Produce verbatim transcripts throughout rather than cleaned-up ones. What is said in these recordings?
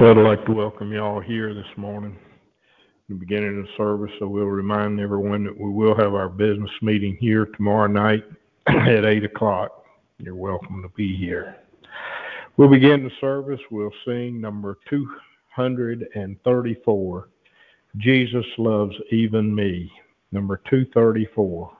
I'd like to welcome y'all here this morning, the beginning of the service. So we'll remind everyone that we will have our business meeting here tomorrow night at eight o'clock. You're welcome to be here. We'll begin the service. We'll sing number two thirty-four, Jesus Loves Even Me, number two thirty-four.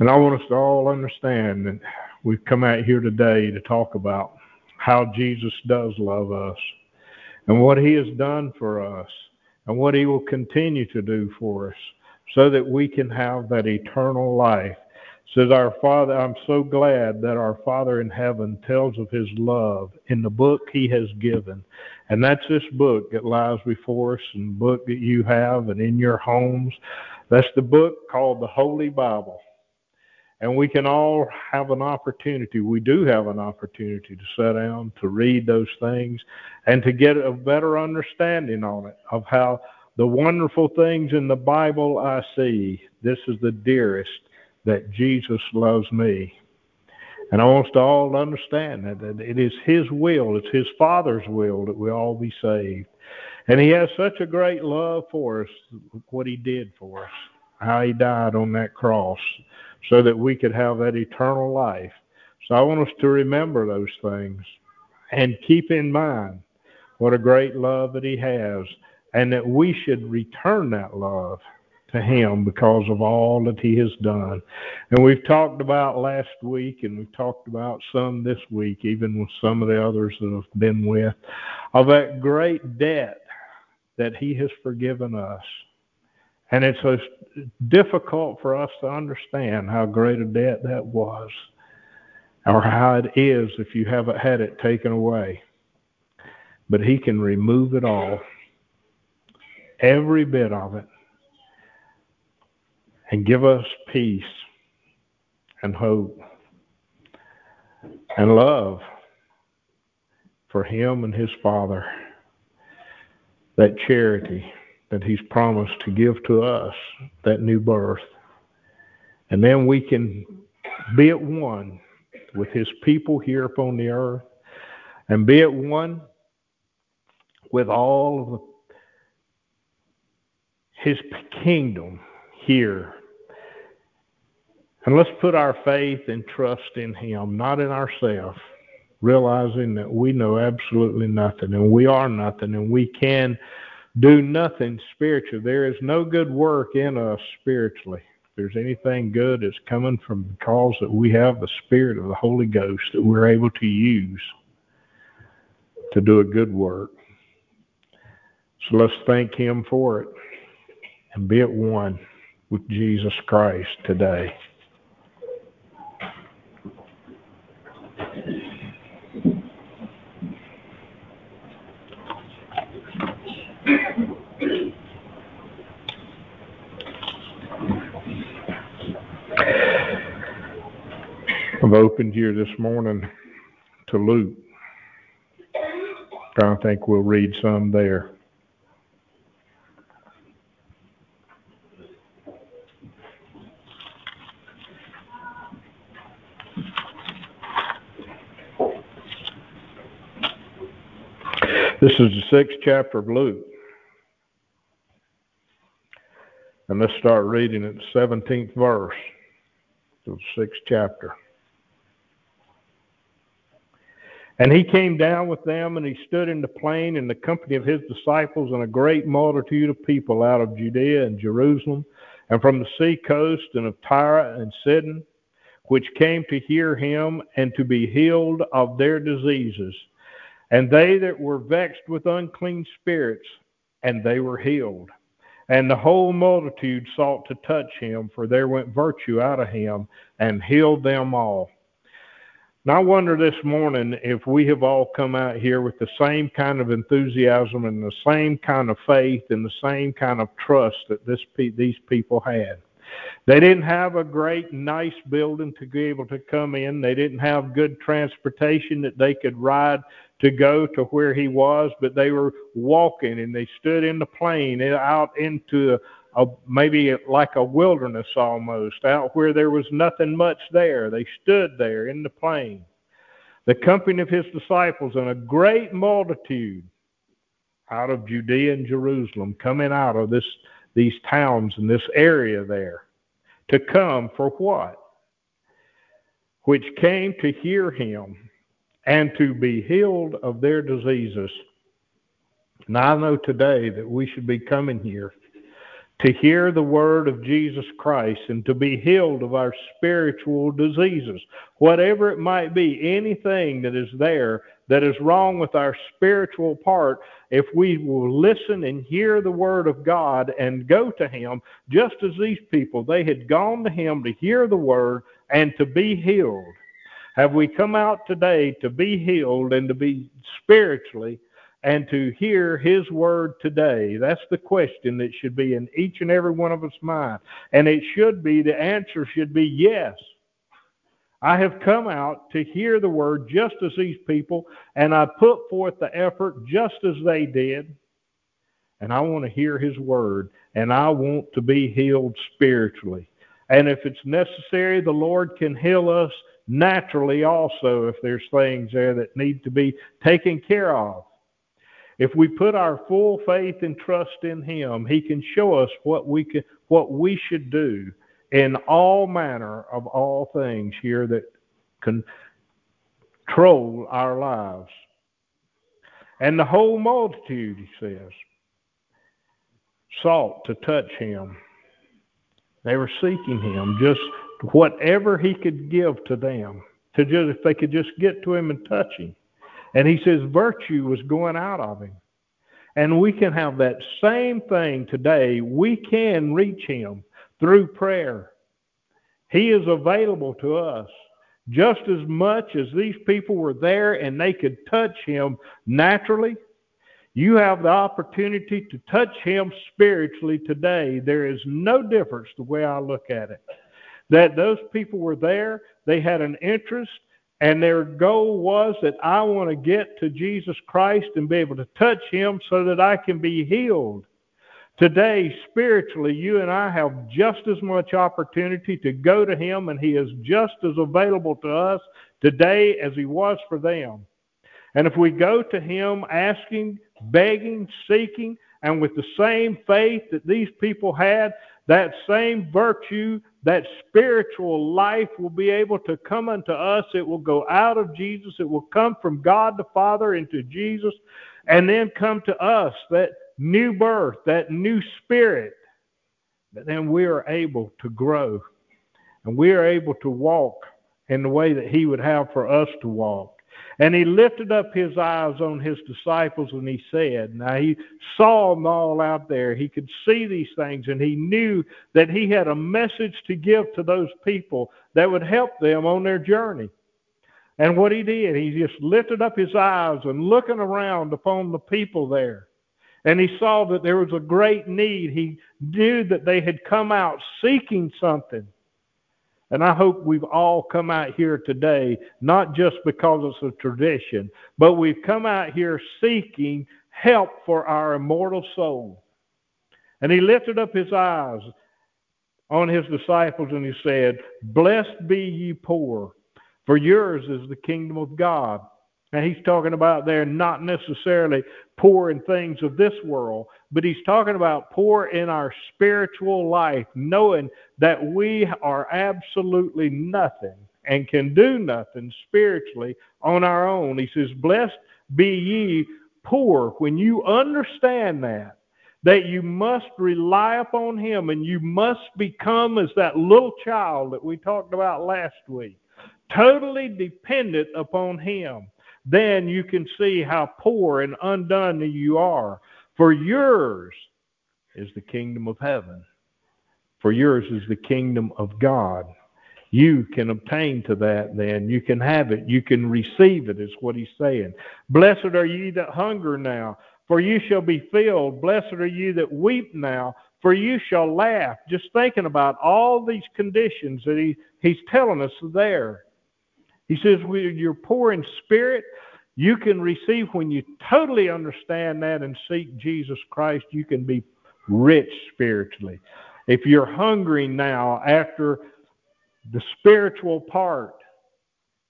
And I want us to all understand that we've come out here today to talk about how Jesus does love us and what he has done for us and what he will continue to do for us so that we can have that eternal life. Says our Father, I'm so glad that our Father in heaven tells of his love in the book he has given. And that's this book that lies before us and book that you have and in your homes. That's the book called the Holy Bible. And we can all have an opportunity, we do have an opportunity to sit down, to read those things, and to get a better understanding on it of how the wonderful things in the Bible I see, this is the dearest that Jesus loves me. And I want us to all understand that, that it is his will, it's his Father's will that we all be saved. And he has such a great love for us, what he did for us, how he died on that cross, so that we could have that eternal life. So I want us to remember those things and keep in mind what a great love that he has, and that we should return that love to him because of all that he has done. And we've talked about last week, and we've talked about some this week, even with some of the others that I've been with, of that great debt that he has forgiven us. And it's so difficult for us to understand how great a debt that was, or how it is if you haven't had it taken away. But he can remove it all, every bit of it, and give us peace and hope and love for him and his Father, that charity that he's promised to give to us, that new birth. And then we can be at one with his people here upon the earth, and be at one with all of the his kingdom here. And let's put our faith and trust in him, not in ourselves, realizing that we know absolutely nothing, and we are nothing, and we can do nothing spiritually. There is no good work in us spiritually. If there's anything good, it's coming from the cause that we have the Spirit of the Holy Ghost that we're able to use to do a good work. So let's thank him for it, and be at one with Jesus Christ today. I've opened here this morning to Luke. I think we'll read some there. This is the sixth chapter of Luke. And let's start reading at the seventeenth verse of the sixth chapter. And he came down with them, and he stood in the plain in the company of his disciples, and a great multitude of people out of Judea and Jerusalem, and from the sea coast, and of Tyre and Sidon, which came to hear him, and to be healed of their diseases. And they that were vexed with unclean spirits, and they were healed. And the whole multitude sought to touch him, for there went virtue out of him, and healed them all. Now I wonder this morning if we have all come out here with the same kind of enthusiasm and the same kind of faith and the same kind of trust that this pe- these people had. They didn't have a great, nice building to be able to come in. They didn't have good transportation that they could ride to go to where he was, but they were walking, and they stood in the plain out into a, a, maybe like a wilderness almost, out where there was nothing much there. They stood there in the plain, the company of his disciples, and a great multitude out of Judea and Jerusalem, coming out of this these towns and this area there, to come for what? Which came to hear him, and to be healed of their diseases. Now I know today that we should be coming here to hear the word of Jesus Christ and to be healed of our spiritual diseases. Whatever it might be, anything that is there that is wrong with our spiritual part, if we will listen and hear the word of God and go to him, just as these people, they had gone to him to hear the word and to be healed. Have we come out today to be healed and to be spiritually and to hear his word today? That's the question that should be in each and every one of us mind. And it should be, the answer should be yes. I have come out to hear the word just as these people, and I put forth the effort just as they did. And I want to hear his word, and I want to be healed spiritually. And if it's necessary, the Lord can heal us naturally also, if there's things there that need to be taken care of. If we put our full faith and trust in him, he can show us what we can, what we should do in all manner of all things here that control our lives. And the whole multitude, he says, sought to touch him. They were seeking him, just whatever he could give to them, to just, if they could just get to him and touch him. And he says virtue was going out of him. And we can have that same thing today. We can reach him through prayer. He is available to us just as much as these people were there and they could touch him naturally. You have the opportunity to touch him spiritually today. There is no difference the way I look at it. that those people were there, they had an interest, and their goal was that I want to get to Jesus Christ and be able to touch him so that I can be healed. Today, spiritually, you and I have just as much opportunity to go to him, and he is just as available to us today as he was for them. And if we go to him asking, begging, seeking, and with the same faith that these people had, that same virtue, that spiritual life will be able to come unto us. It will go out of Jesus. It will come from God the Father into Jesus, and then come to us, that new birth, that new spirit. But then we are able to grow, and we are able to walk in the way that he would have for us to walk. And he lifted up his eyes on his disciples, and he said, now he saw them all out there. He could see these things, and he knew that he had a message to give to those people that would help them on their journey. And what he did, he just lifted up his eyes and looking around upon the people there. And he saw that there was a great need. He knew that they had come out seeking something. And I hope we've all come out here today, not just because it's a tradition, but we've come out here seeking help for our immortal soul. And he lifted up his eyes on his disciples, and he said, blessed be ye poor, for yours is the kingdom of God. Now he's talking about there not necessarily poor in things of this world, but he's talking about poor in our spiritual life, knowing that we are absolutely nothing and can do nothing spiritually on our own. He says, blessed be ye poor. When you understand that, that you must rely upon him, and you must become as that little child that we talked about last week, totally dependent upon him. Then you can see how poor and undone you are. For yours is the kingdom of heaven. For yours is the kingdom of God. You can obtain to that then. You can have it. You can receive it, is what he's saying. Blessed are ye that hunger now, for you shall be filled. Blessed are ye that weep now, for you shall laugh. Just thinking about all these conditions that he, he's telling us there. He says, when you're poor in spirit, you can receive, when you totally understand that and seek Jesus Christ, you can be rich spiritually. If you're hungering now after the spiritual part,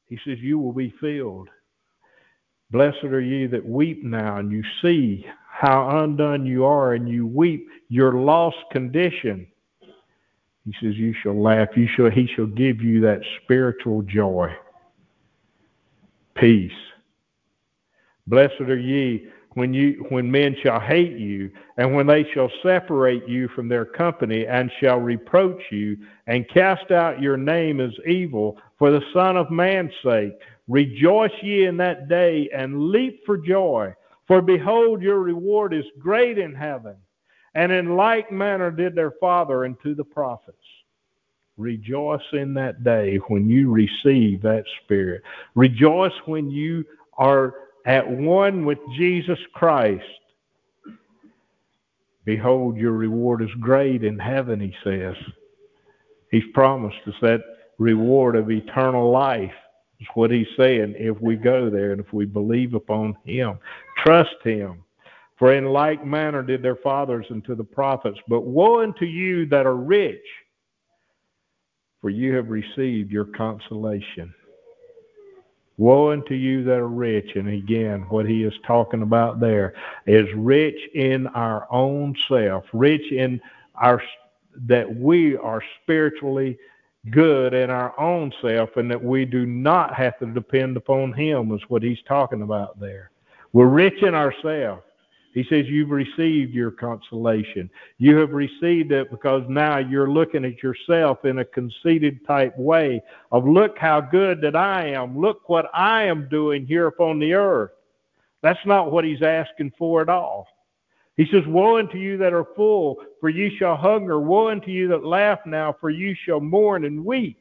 he says, you will be filled. Blessed are ye that weep now, and you see how undone you are, and you weep your lost condition. He says, you shall laugh. You shall, he shall give you that spiritual joy. Peace. Blessed are ye when you when men shall hate you, and when they shall separate you from their company, and shall reproach you, and cast out your name as evil for the Son of Man's sake. Rejoice ye in that day, and leap for joy, for behold, your reward is great in heaven. And in like manner did their father unto the prophets. Rejoice in that day when you receive that Spirit. Rejoice when you are at one with Jesus Christ. Behold, your reward is great in heaven, he says. He's promised us that reward of eternal life, is what he's saying, if we go there and if we believe upon him, trust him. For in like manner did their fathers unto the prophets. But woe unto you that are rich, for you have received your consolation. Woe unto you that are rich. And again, what he is talking about there is rich in our own self, rich in our, that we are spiritually good in our own self, and that we do not have to depend upon him, is what he's talking about there. We're rich in ourselves. He says, you've received your consolation. You have received it because now you're looking at yourself in a conceited type way of, look how good that I am. Look what I am doing here upon the earth. That's not what he's asking for at all. He says, woe unto you that are full, for you shall hunger. Woe unto you that laugh now, for you shall mourn and weep.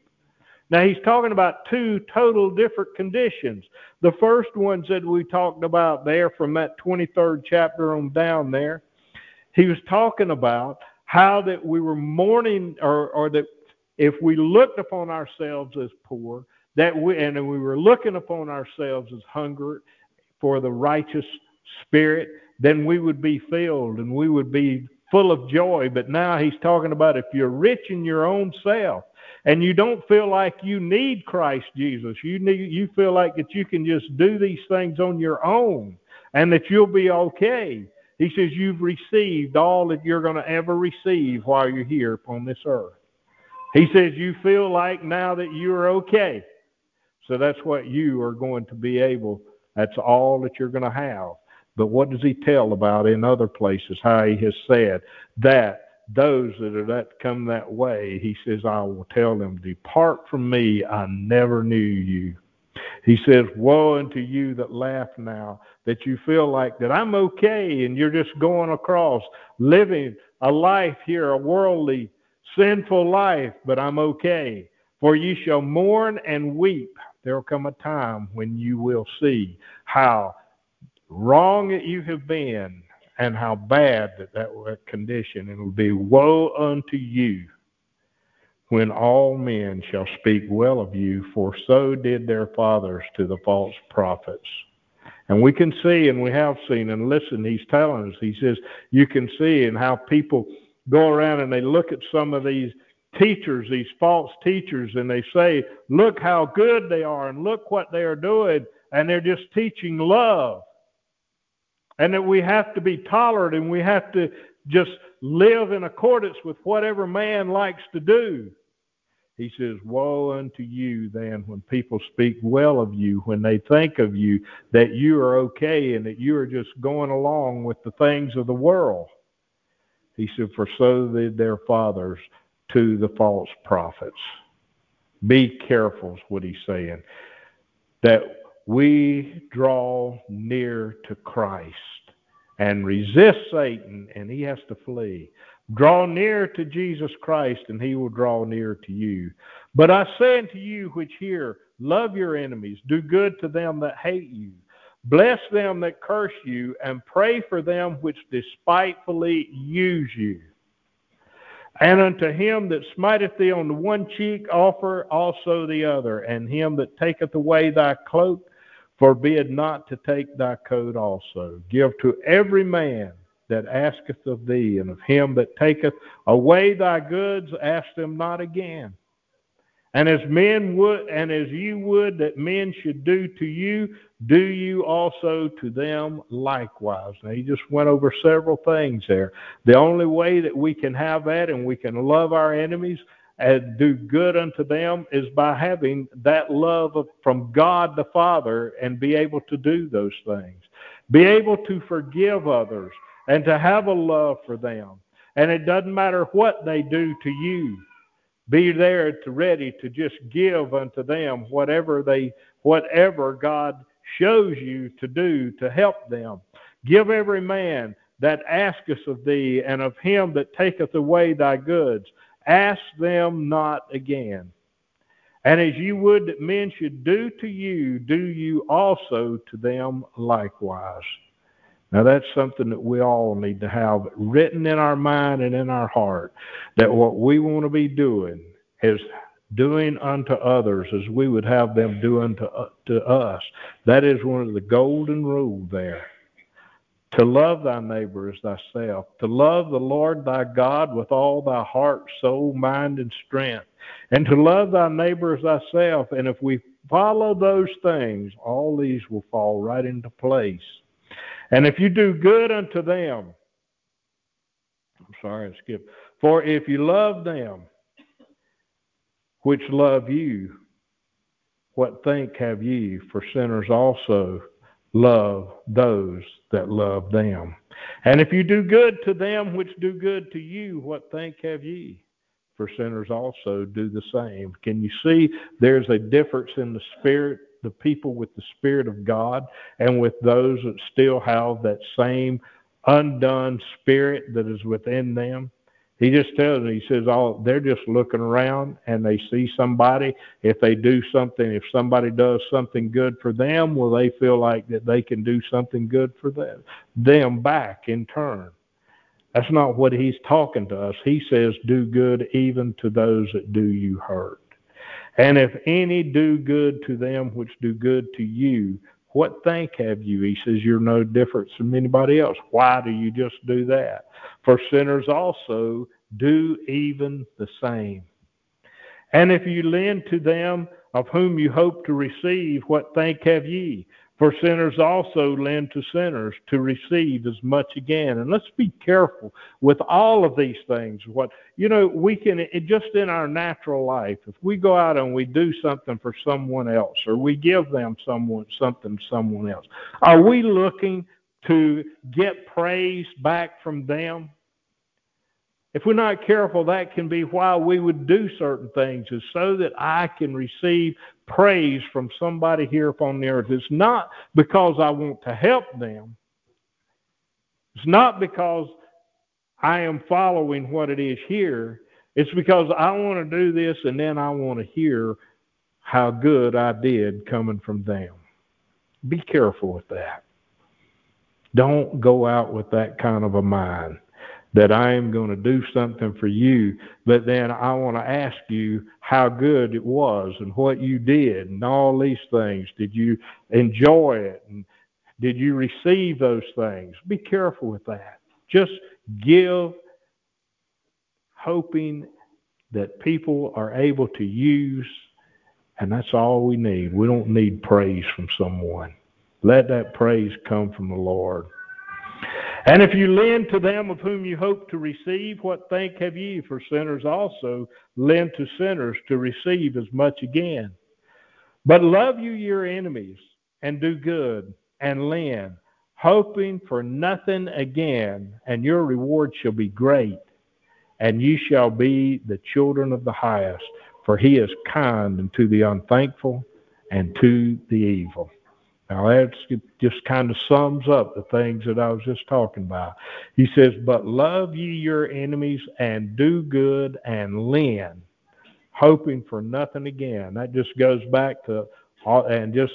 Now, he's talking about two total different conditions. The first ones that we talked about there from that twenty-third chapter on down there, he was talking about how that we were mourning, or, or that if we looked upon ourselves as poor, that we, and we were looking upon ourselves as hungry for the righteous spirit, then we would be filled and we would be full of joy. But now he's talking about if you're rich in your own self and you don't feel like you need Christ Jesus, you need, you feel like that you can just do these things on your own and that you'll be okay. He says you've received all that you're going to ever receive while you're here upon this earth. He says you feel like now that you're okay. So that's what you are going to be able, that's all that you're going to have. But what does he tell about in other places, how he has said that those that are that come that way, he says, I will tell them, depart from me, I never knew you. He says, woe unto you that laugh now, that you feel like that I'm okay, and you're just going across, living a life here, a worldly, sinful life, but I'm okay. For you shall mourn and weep. There will come a time when you will see how wrong that you have been and how bad that that condition. It will be woe unto you when all men shall speak well of you, for so did their fathers to the false prophets. And we can see, and we have seen, and listen, he's telling us, he says, you can see in how people go around and they look at some of these teachers, these false teachers, and they say, look how good they are, and look what they are doing, and they're just teaching love. And that we have to be tolerant, and we have to just live in accordance with whatever man likes to do. He says, woe unto you then when people speak well of you, when they think of you, that you are okay and that you are just going along with the things of the world. He said, for so did their fathers to the false prophets. Be careful is what he's saying, that we draw near to Christ and resist Satan, and he has to flee. Draw near to Jesus Christ, and he will draw near to you. But I say unto you which hear, love your enemies, do good to them that hate you, bless them that curse you, and pray for them which despitefully use you. And unto him that smiteth thee on the one cheek, offer also the other. And him that taketh away thy cloak, forbid not to take thy coat also. Give to every man that asketh of thee, and of him that taketh away thy goods, ask them not again. And as men would, and as you would that men should do to you, do you also to them likewise. Now, he just went over several things there. The only way that we can have that and we can love our enemies and do good unto them is by having that love of, from God the Father, and be able to do those things. Be able to forgive others and to have a love for them. And it doesn't matter what they do to you. Be there to ready to just give unto them whatever they, whatever God shows you to do to help them. Give every man that asketh of thee, and of him that taketh away thy goods, ask them not again. And as you would that men should do to you, do you also to them likewise. Now, that's something that we all need to have written in our mind and in our heart, that what we want to be doing is doing unto others as we would have them do unto uh, to us. That is one of the golden rule there. To love thy neighbor as thyself, to love the Lord thy God with all thy heart, soul, mind, and strength, and to love thy neighbor as thyself. And if we follow those things, all these will fall right into place. And if you do good unto them, I'm sorry, I skipped. For if you love them which love you, what think have ye? For sinners also love those that love them. And if you do good to them which do good to you, what think have ye? For sinners also do the same. Can you see there's a difference in the spirit? The people with the Spirit of God, and with those that still have that same undone spirit that is within them. He just tells them, he says, oh, they're just looking around and they see somebody. If they do something, if somebody does something good for them, well, they feel like that they can do something good for them, them back in turn. That's not what he's talking to us. He says, do good even to those that do you hurt. And if any do good to them which do good to you, what think have you? He says, you're no different from anybody else. Why do you just do that? For sinners also do even the same. And if you lend to them of whom you hope to receive, what think have ye? For sinners also lend to sinners to receive as much again. And let's be careful with all of these things. What you know, we can, it, just in our natural life, if we go out and we do something for someone else, or we give them someone something to someone else, are we looking to get praise back from them? If we're not careful, that can be why we would do certain things, is so that I can receive praise from somebody here upon the earth. It's not because I want to help them. It's not because I am following what it is here. It's because I want to do this, and then I want to hear how good I did coming from them. Be careful with that. Don't go out with that kind of a mind, that I am going to do something for you, but then I want to ask you how good it was and what you did and all these things. Did you enjoy it? And did you receive those things? Be careful with that. Just give, hoping that people are able to use, and that's all we need. We don't need praise from someone. Let that praise come from the Lord. And if you lend to them of whom you hope to receive, what thank have ye? For sinners also lend to sinners to receive as much again. But love you your enemies, and do good, and lend, hoping for nothing again, and your reward shall be great, and ye shall be the children of the highest, for he is kind unto the unthankful and to the evil. Now, that just kind of sums up the things that I was just talking about. He says, but love ye your enemies, and do good, and lend, hoping for nothing again. That just goes back to, and just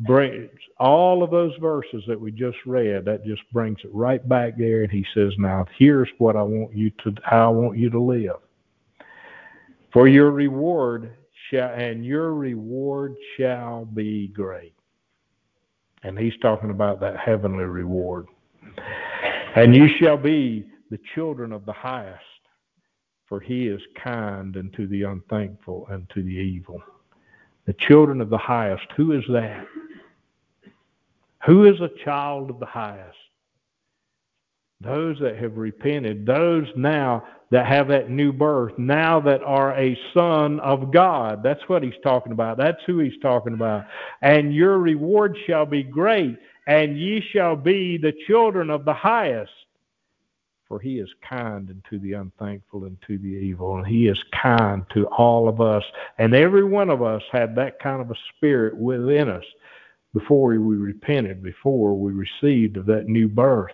brings all of those verses that we just read, that just brings it right back there. And he says, now here's what I want you to, how I want you to live. For your reward shall, and your reward shall be great. And he's talking about that heavenly reward. And you shall be the children of the highest, for he is kind unto the unthankful and to the evil. The children of the highest, who is that? Who is a child of the highest? Those that have repented, those now that have that new birth, now that are a son of God. That's what he's talking about. That's who he's talking about. And your reward shall be great, and ye shall be the children of the highest. For he is kind unto the unthankful and to the evil, and he is kind to all of us. And every one of us had that kind of a spirit within us before we repented, before we received of that new birth.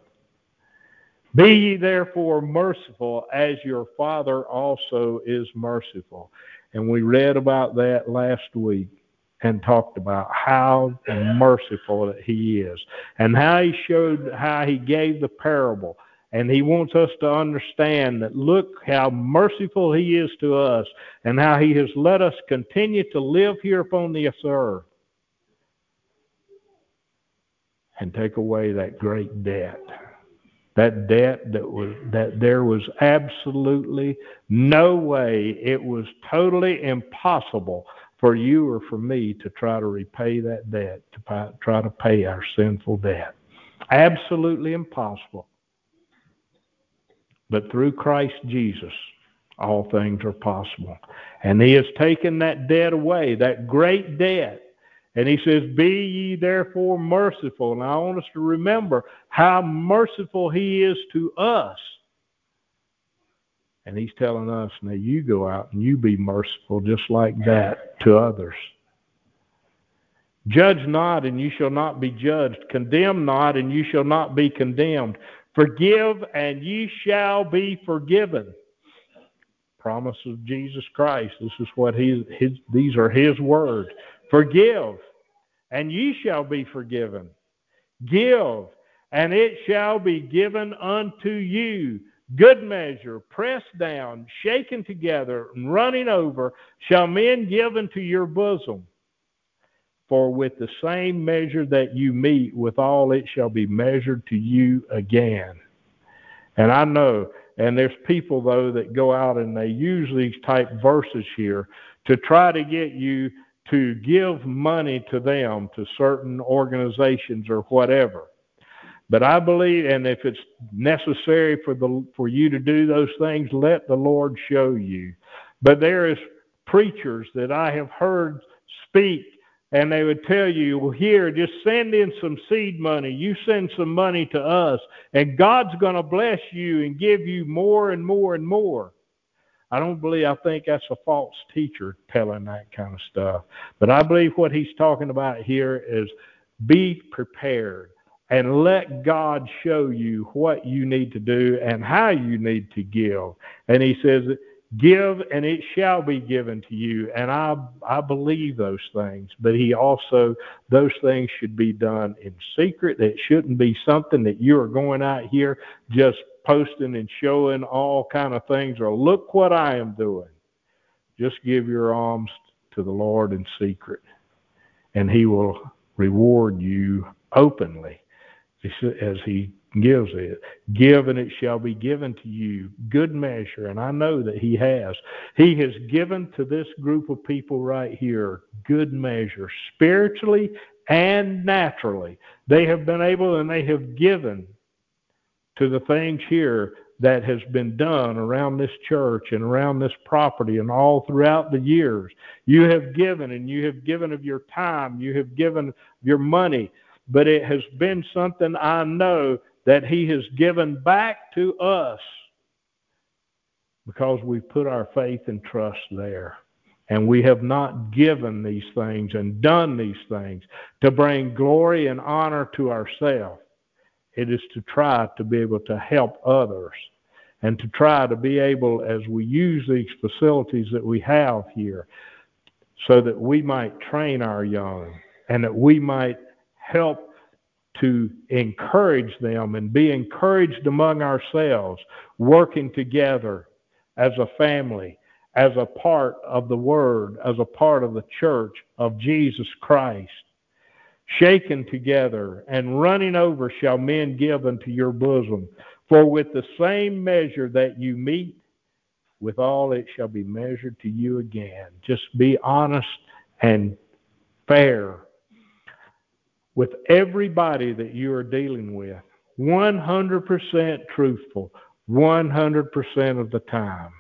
Be ye therefore merciful, as your Father also is merciful. And we read about that last week and talked about how merciful that he is, and how he showed, how he gave the parable. And he wants us to understand that, look how merciful he is to us, and how he has let us continue to live here upon this earth and take away that great debt. That debt that was that there was absolutely no way, it was totally impossible for you or for me to try to repay that debt, to try to pay our sinful debt. Absolutely impossible. But through Christ Jesus, all things are possible. And he has taken that debt away, that great debt. And he says, be ye therefore merciful. And I want us to remember how merciful he is to us. And he's telling us, now you go out and you be merciful just like that to others. Judge not, and you shall not be judged. Condemn not, and you shall not be condemned. Forgive, and ye shall be forgiven. Promise of Jesus Christ. This is what he, his, these are his words. Forgive, and ye shall be forgiven. Give, and it shall be given unto you. good measure, pressed down, shaken together, and running over, shall men give into your bosom. For with the same measure that you meet, with all it shall be measured to you again. And I know, and there's people, though, that go out and they use these type verses here to try to get you to give money to them, to certain organizations or whatever. But I believe, and if it's necessary for the for you to do those things, let the Lord show you. But there is preachers that I have heard speak, and they would tell you, well, here, just send in some seed money. You send some money to us, and God's going to bless you and give you more and more and more. I don't believe, I think that's a false teacher telling that kind of stuff. But I believe what he's talking about here is be prepared and let God show you what you need to do and how you need to give. And he says, give and it shall be given to you. And I, I believe those things. But he also, those things should be done in secret. It shouldn't be something that you are going out here just posting and showing all kind of things, or look what I am doing. Just give your alms to the Lord in secret, and he will reward you openly as he gives it. Give and it shall be given to you, good measure. And I know that he has. He has given to this group of people right here good measure, spiritually and naturally. They have been able and they have given to the things here that has been done around this church and around this property and all throughout the years. You have given, and you have given of your time. You have given your money. But it has been something I know that he has given back to us because we put our faith and trust there. And we have not given these things and done these things to bring glory and honor to ourselves. It is to try to be able to help others and to try to be able, as we use these facilities that we have here, so that we might train our young and that we might help to encourage them and be encouraged among ourselves, working together as a family, as a part of the Word, as a part of the church of Jesus Christ. Shaken together and running over shall men give unto your bosom. For with the same measure that you meet, with all it shall be measured to you again. Just be honest and fair with everybody that you are dealing with. one hundred percent truthful, one hundred percent of the time.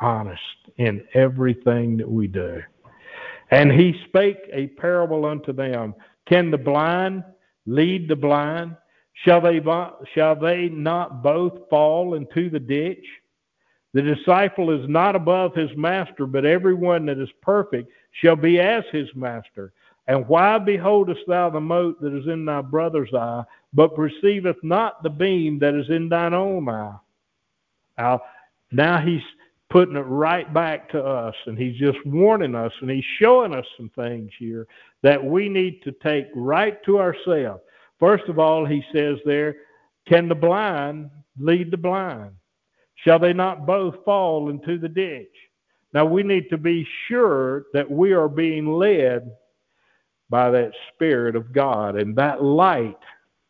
Honest in everything that we do. And he spake a parable unto them. Can the blind lead the blind? Shall they, shall they not both fall into the ditch? The disciple is not above his master, but everyone that is perfect shall be as his master. And why beholdest thou the mote that is in thy brother's eye, but perceiveth not the beam that is in thine own eye? Now, now he's putting it right back to us, and he's just warning us, and he's showing us some things here that we need to take right to ourselves. First of all, he says there, can the blind lead the blind? Shall they not both fall into the ditch? Now, we need to be sure that we are being led by that Spirit of God and that light,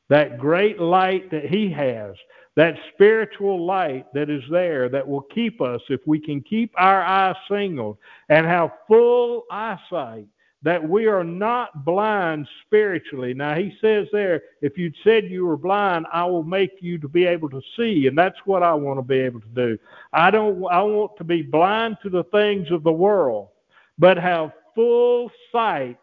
that great light that he has, that spiritual light that is there that will keep us if we can keep our eyes singled and have full eyesight, that we are not blind spiritually. Now, he says there, if you'd said you were blind, I will make you to be able to see, and that's what I want to be able to do. I don't. I want to be blind to the things of the world, but have full sight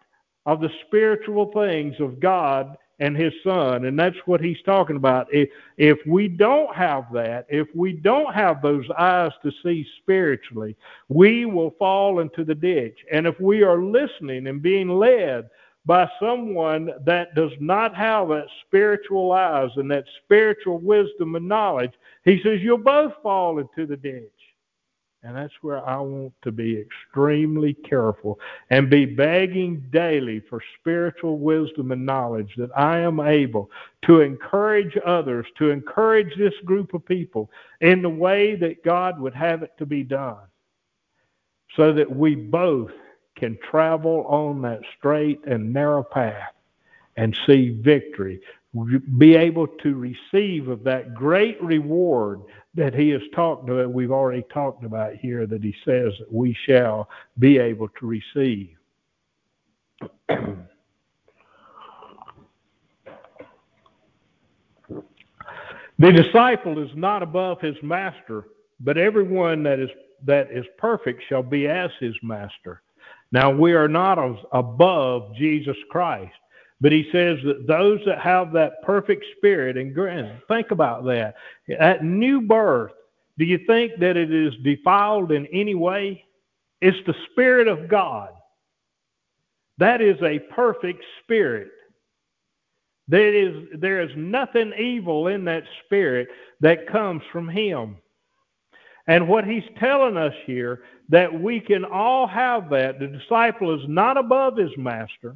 of the spiritual things of God and his Son. And that's what he's talking about. If, if we don't have that, if we don't have those eyes to see spiritually, we will fall into the ditch. And if we are listening and being led by someone that does not have that spiritual eyes and that spiritual wisdom and knowledge, he says, you'll both fall into the ditch. And that's where I want to be extremely careful and be begging daily for spiritual wisdom and knowledge that I am able to encourage others, to encourage this group of people in the way that God would have it to be done, so that we both can travel on that straight and narrow path and see victory, be able to receive of that great reward that he has talked about, we've already talked about here, that he says that we shall be able to receive. The disciple is not above his master, but everyone that is that is perfect shall be as his master. Now, we are not above Jesus Christ, but he says that those that have that perfect spirit and grin, think about that. That new birth, do you think that it is defiled in any way? It's the Spirit of God. That is a perfect spirit. There is, there is nothing evil in that spirit that comes from him. And what he's telling us here, that we can all have that. The disciple is not above his master,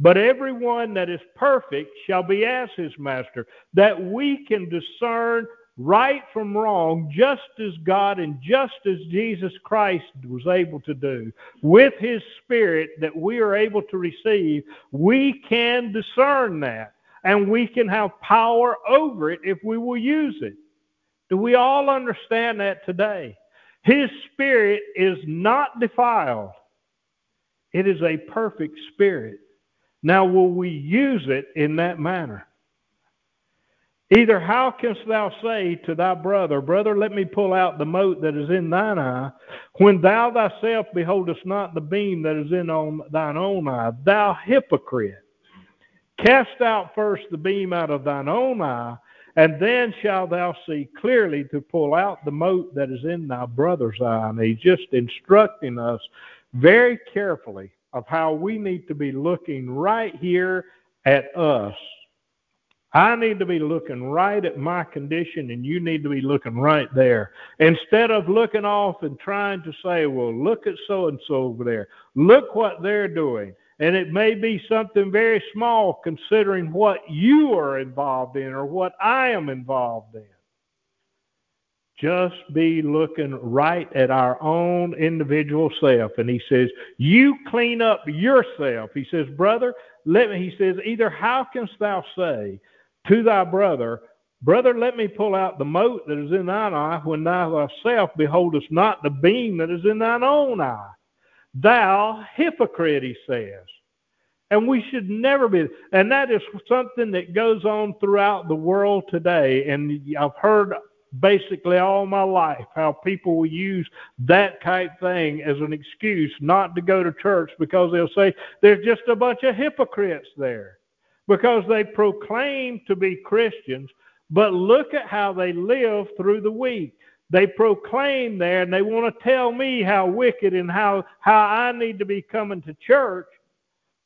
but everyone that is perfect shall be as his master, that we can discern right from wrong, just as God and just as Jesus Christ was able to do. With his Spirit that we are able to receive, we can discern that, and we can have power over it if we will use it. Do we all understand that today? His Spirit is not defiled. It is a perfect Spirit. Now, will we use it in that manner? Either how canst thou say to thy brother, brother, let me pull out the mote that is in thine eye, when thou thyself beholdest not the beam that is in thine own eye? Thou hypocrite, cast out first the beam out of thine own eye, and then shalt thou see clearly to pull out the mote that is in thy brother's eye. And he's just instructing us very carefully of how we need to be looking right here at us. I need to be looking right at my condition, and you need to be looking right there. Instead of looking off and trying to say, well, look at so-and-so over there. Look what they're doing. And it may be something very small considering what you are involved in or what I am involved in. Just be looking right at our own individual self. And he says, you clean up yourself. He says, brother, let me, he says, either how canst thou say to thy brother, brother, let me pull out the mote that is in thine eye, when thou thyself beholdest not the beam that is in thine own eye. Thou hypocrite, he says. And we should never be. And that is something that goes on throughout the world today. And I've heard basically all my life how people will use that type thing as an excuse not to go to church, because they'll say there's just a bunch of hypocrites there, because they proclaim to be Christians, but look at how they live through the week. They proclaim there, and they want to tell me how wicked and how, how I need to be coming to church,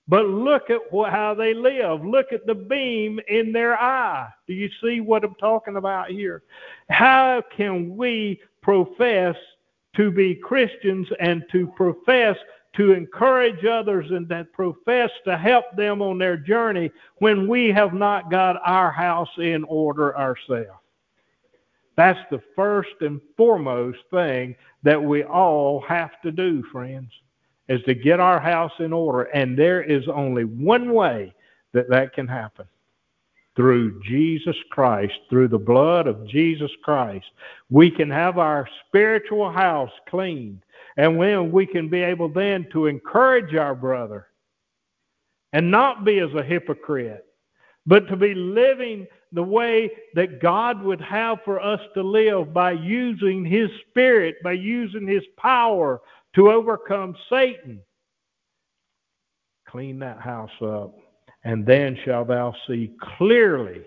but look at wh- how they live. Look at the beam in their eye. Do you see what I'm talking about here? How can we profess to be Christians and to profess to encourage others and that profess to help them on their journey when we have not got our house in order ourselves? That's the first and foremost thing that we all have to do, friends, is to get our house in order. And there is only one way that that can happen. Through Jesus Christ, through the blood of Jesus Christ, we can have our spiritual house cleaned. And when we can be able then to encourage our brother and not be as a hypocrite, but to be living the way that God would have for us to live by using his Spirit, by using his power to overcome Satan. Clean that house up, and then shalt thou see clearly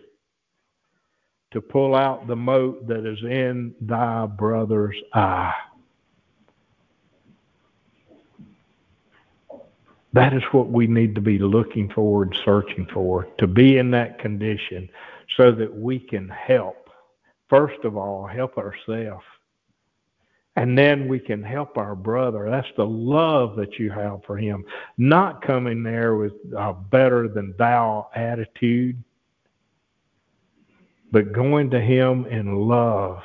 to pull out the mote that is in thy brother's eye. That is what we need to be looking for and searching for, to be in that condition so that we can help. First of all, help ourselves. And then we can help our brother. That's the love that you have for him. Not coming there with a better than thou attitude, but going to him in love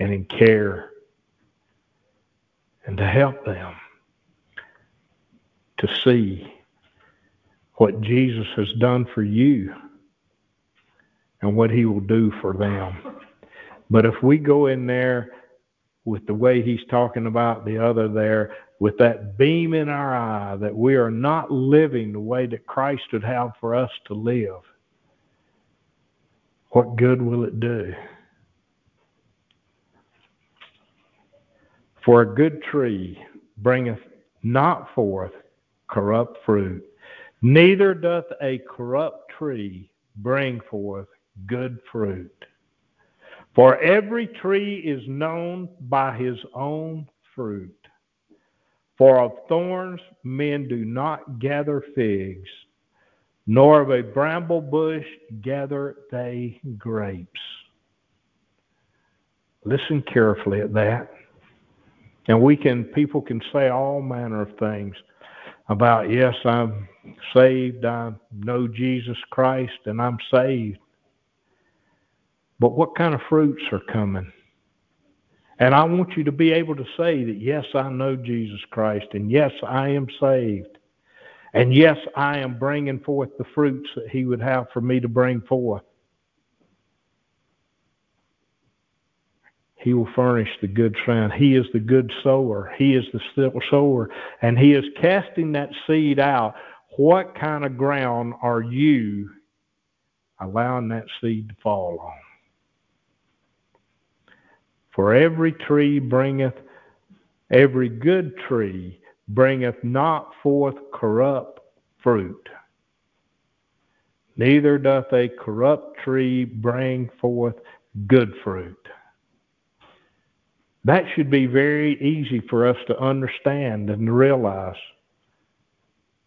and in care and to help them to see what Jesus has done for you and what he will do for them. But if we go in there with the way he's talking about the other there, with that beam in our eye, that we are not living the way that Christ would have for us to live, what good will it do? For a good tree bringeth not forth corrupt fruit, neither doth a corrupt tree bring forth good fruit. For every tree is known by his own fruit. For of thorns men do not gather figs, nor of a bramble bush gather they grapes. Listen carefully at that. And we can, people can say all manner of things about, yes, I'm saved, I know Jesus Christ, and I'm saved. But what kind of fruits are coming? And I want you to be able to say that, yes, I know Jesus Christ, and yes, I am saved, and yes, I am bringing forth the fruits that he would have for me to bring forth. He will furnish the good ground. He is the good sower. He is the still sower, and he is casting that seed out. What kind of ground are you allowing that seed to fall on? For every tree bringeth, every good tree bringeth not forth corrupt fruit. Neither doth a corrupt tree bring forth good fruit. That should be very easy for us to understand and to realize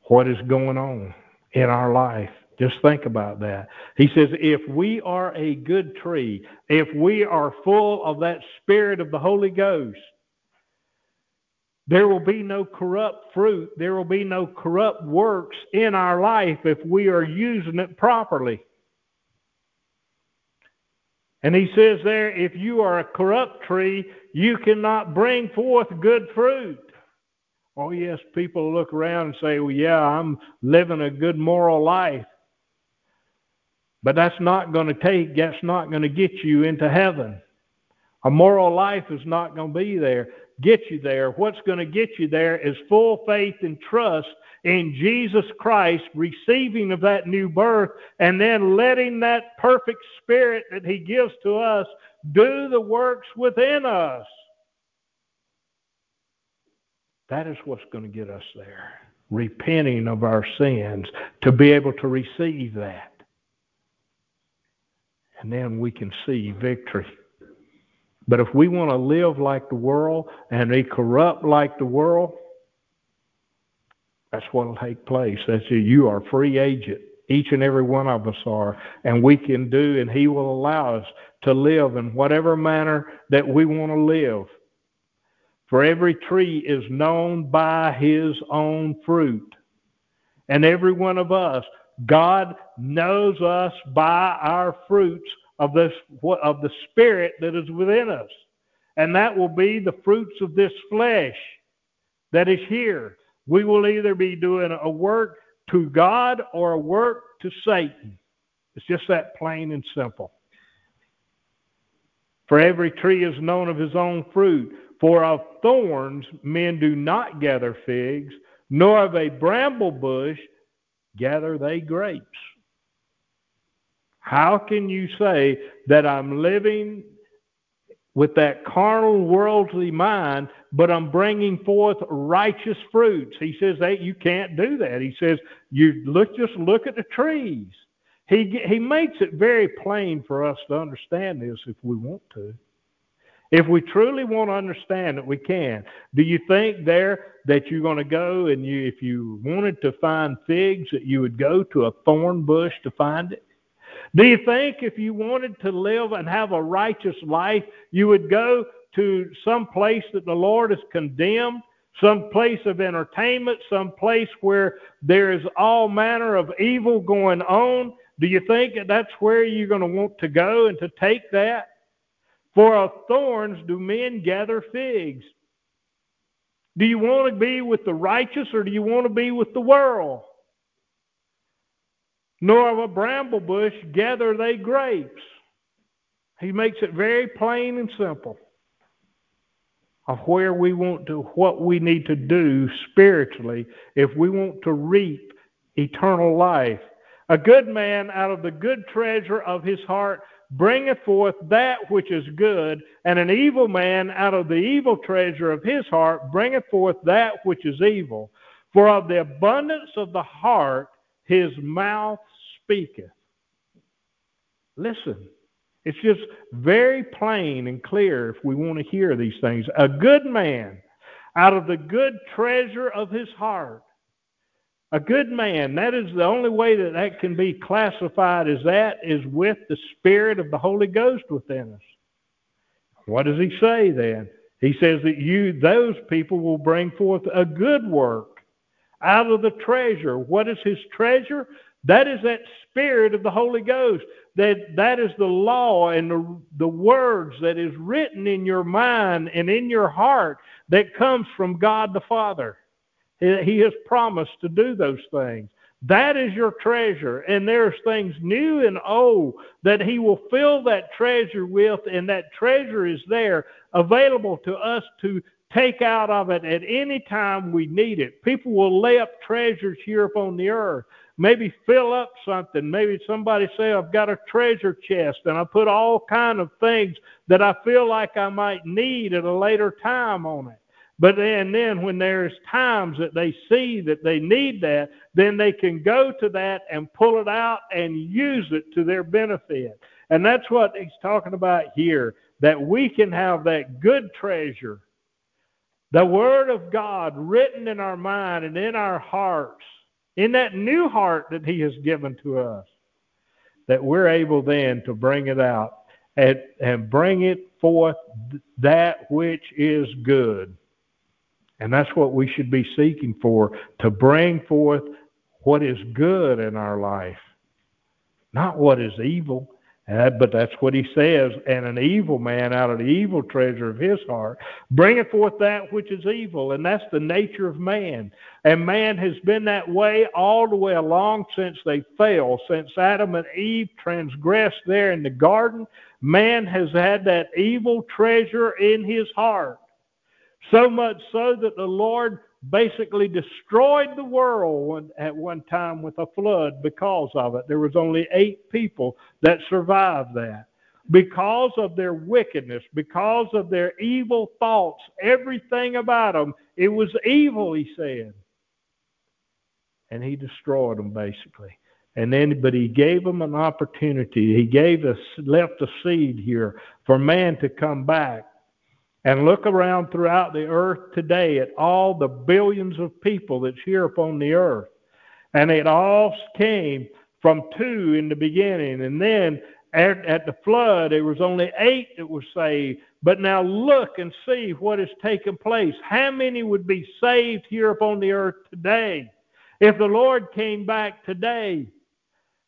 what is going on in our life. Just think about that. He says, if we are a good tree, if we are full of that Spirit of the Holy Ghost, there will be no corrupt fruit. There will be no corrupt works in our life if we are using it properly. And he says there, if you are a corrupt tree, you cannot bring forth good fruit. Oh, yes, people look around and say, well, yeah, I'm living a good moral life. But that's not going to take, that's not going to get you into heaven. A moral life is not going to be there, get you there. What's going to get you there is full faith and trust in Jesus Christ, receiving of that new birth, and then letting that perfect Spirit that he gives to us do the works within us. That is what's going to get us there, repenting of our sins, to be able to receive that. And then we can see victory. But if we want to live like the world and be corrupt like the world, that's what will take place. That's it. You are a free agent. Each and every one of us are. And we can do, and he will allow us to live in whatever manner that we want to live. For every tree is known by his own fruit. And every one of us, God knows us by our fruits of this, of the Spirit that is within us. And that will be the fruits of this flesh that is here. We will either be doing a work to God or a work to Satan. It's just that plain and simple. For every tree is known of his own fruit. For of thorns men do not gather figs, nor of a bramble bush gather they grapes. How can you say that I'm living with that carnal, worldly mind, but I'm bringing forth righteous fruits? He says that you can't do that. He says, you look, just look at the trees. He, he makes it very plain for us to understand this if we want to. If we truly want to understand it, we can. Do you think there that you're going to go and you, if you wanted to find figs, that you would go to a thorn bush to find it? Do you think if you wanted to live and have a righteous life, you would go to some place that the Lord has condemned, some place of entertainment, some place where there is all manner of evil going on, do you think that's where you're going to want to go and to take that? For of thorns do men gather figs. Do you want to be with the righteous, or do you want to be with the world? Nor of a bramble bush gather they grapes. He makes it very plain and simple of where we want to, what we need to do spiritually if we want to reap eternal life. A good man out of the good treasure of his heart bringeth forth that which is good, and an evil man out of the evil treasure of his heart bringeth forth that which is evil. For of the abundance of the heart his mouth speaketh. Listen, it's just very plain and clear if we want to hear these things. A good man out of the good treasure of his heart. A good man, that is the only way that that can be classified, is that is with the Spirit of the Holy Ghost within us. What does he say then? He says that you, those people will bring forth a good work out of the treasure. What is his treasure? That is that Spirit of the Holy Ghost. That, that is the law and the, the words that is written in your mind and in your heart that comes from God the Father. He has promised to do those things. That is your treasure. And there's things new and old that he will fill that treasure with, and that treasure is there available to us to take out of it at any time we need it. People will lay up treasures here upon the earth. Maybe fill up something. Maybe somebody say, I've got a treasure chest, and I put all kind of things that I feel like I might need at a later time on it. But then, then when there's times that they see that they need that, then they can go to that and pull it out and use it to their benefit. And that's what he's talking about here, that we can have that good treasure, the Word of God written in our mind and in our hearts, in that new heart that he has given to us, that we're able then to bring it out and, and bring it forth that which is good. And that's what we should be seeking for, to bring forth what is good in our life, not what is evil. Uh, but that's what he says, and an evil man out of the evil treasure of his heart bringeth forth that which is evil. And that's the nature of man. And man has been that way all the way along since they fell, since Adam and Eve transgressed there in the garden. Man has had that evil treasure in his heart. So much so that the Lord basically destroyed the world at one time with a flood because of it. There was only eight people that survived that. Because of their wickedness, because of their evil thoughts, everything about them, it was evil, he said. And he destroyed them basically. And then, but he gave them an opportunity. He gave us, left a seed here for man to come back. And look around throughout the earth today at all the billions of people that's here upon the earth. And it all came from two in the beginning. And then at, at the flood, there was only eight that were saved. But now look and see what has taken place. How many would be saved here upon the earth today? If the Lord came back today,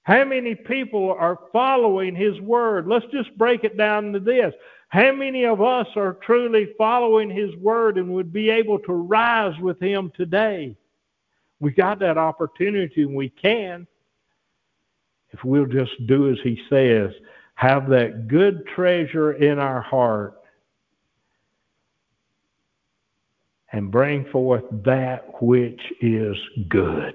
how many people are following his word? Let's just break it down to this. How many of us are truly following his word and would be able to rise with him today? We got that opportunity, and we can, if we'll just do as he says, have that good treasure in our heart and bring forth that which is good.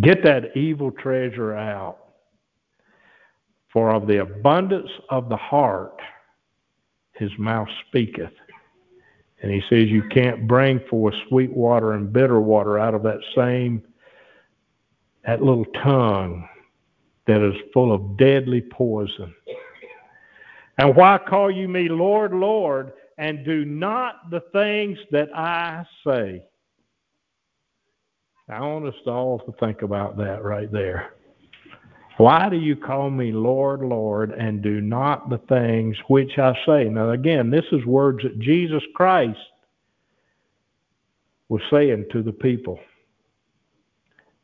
Get that evil treasure out. For of the abundance of the heart, his mouth speaketh. And he says you can't bring forth sweet water and bitter water out of that same, that little tongue that is full of deadly poison. And why call you me Lord, Lord, and do not the things that I say? I want us all to think about that right there. Why do you call me Lord, Lord, and do not the things which I say? Now, again, this is words that Jesus Christ was saying to the people.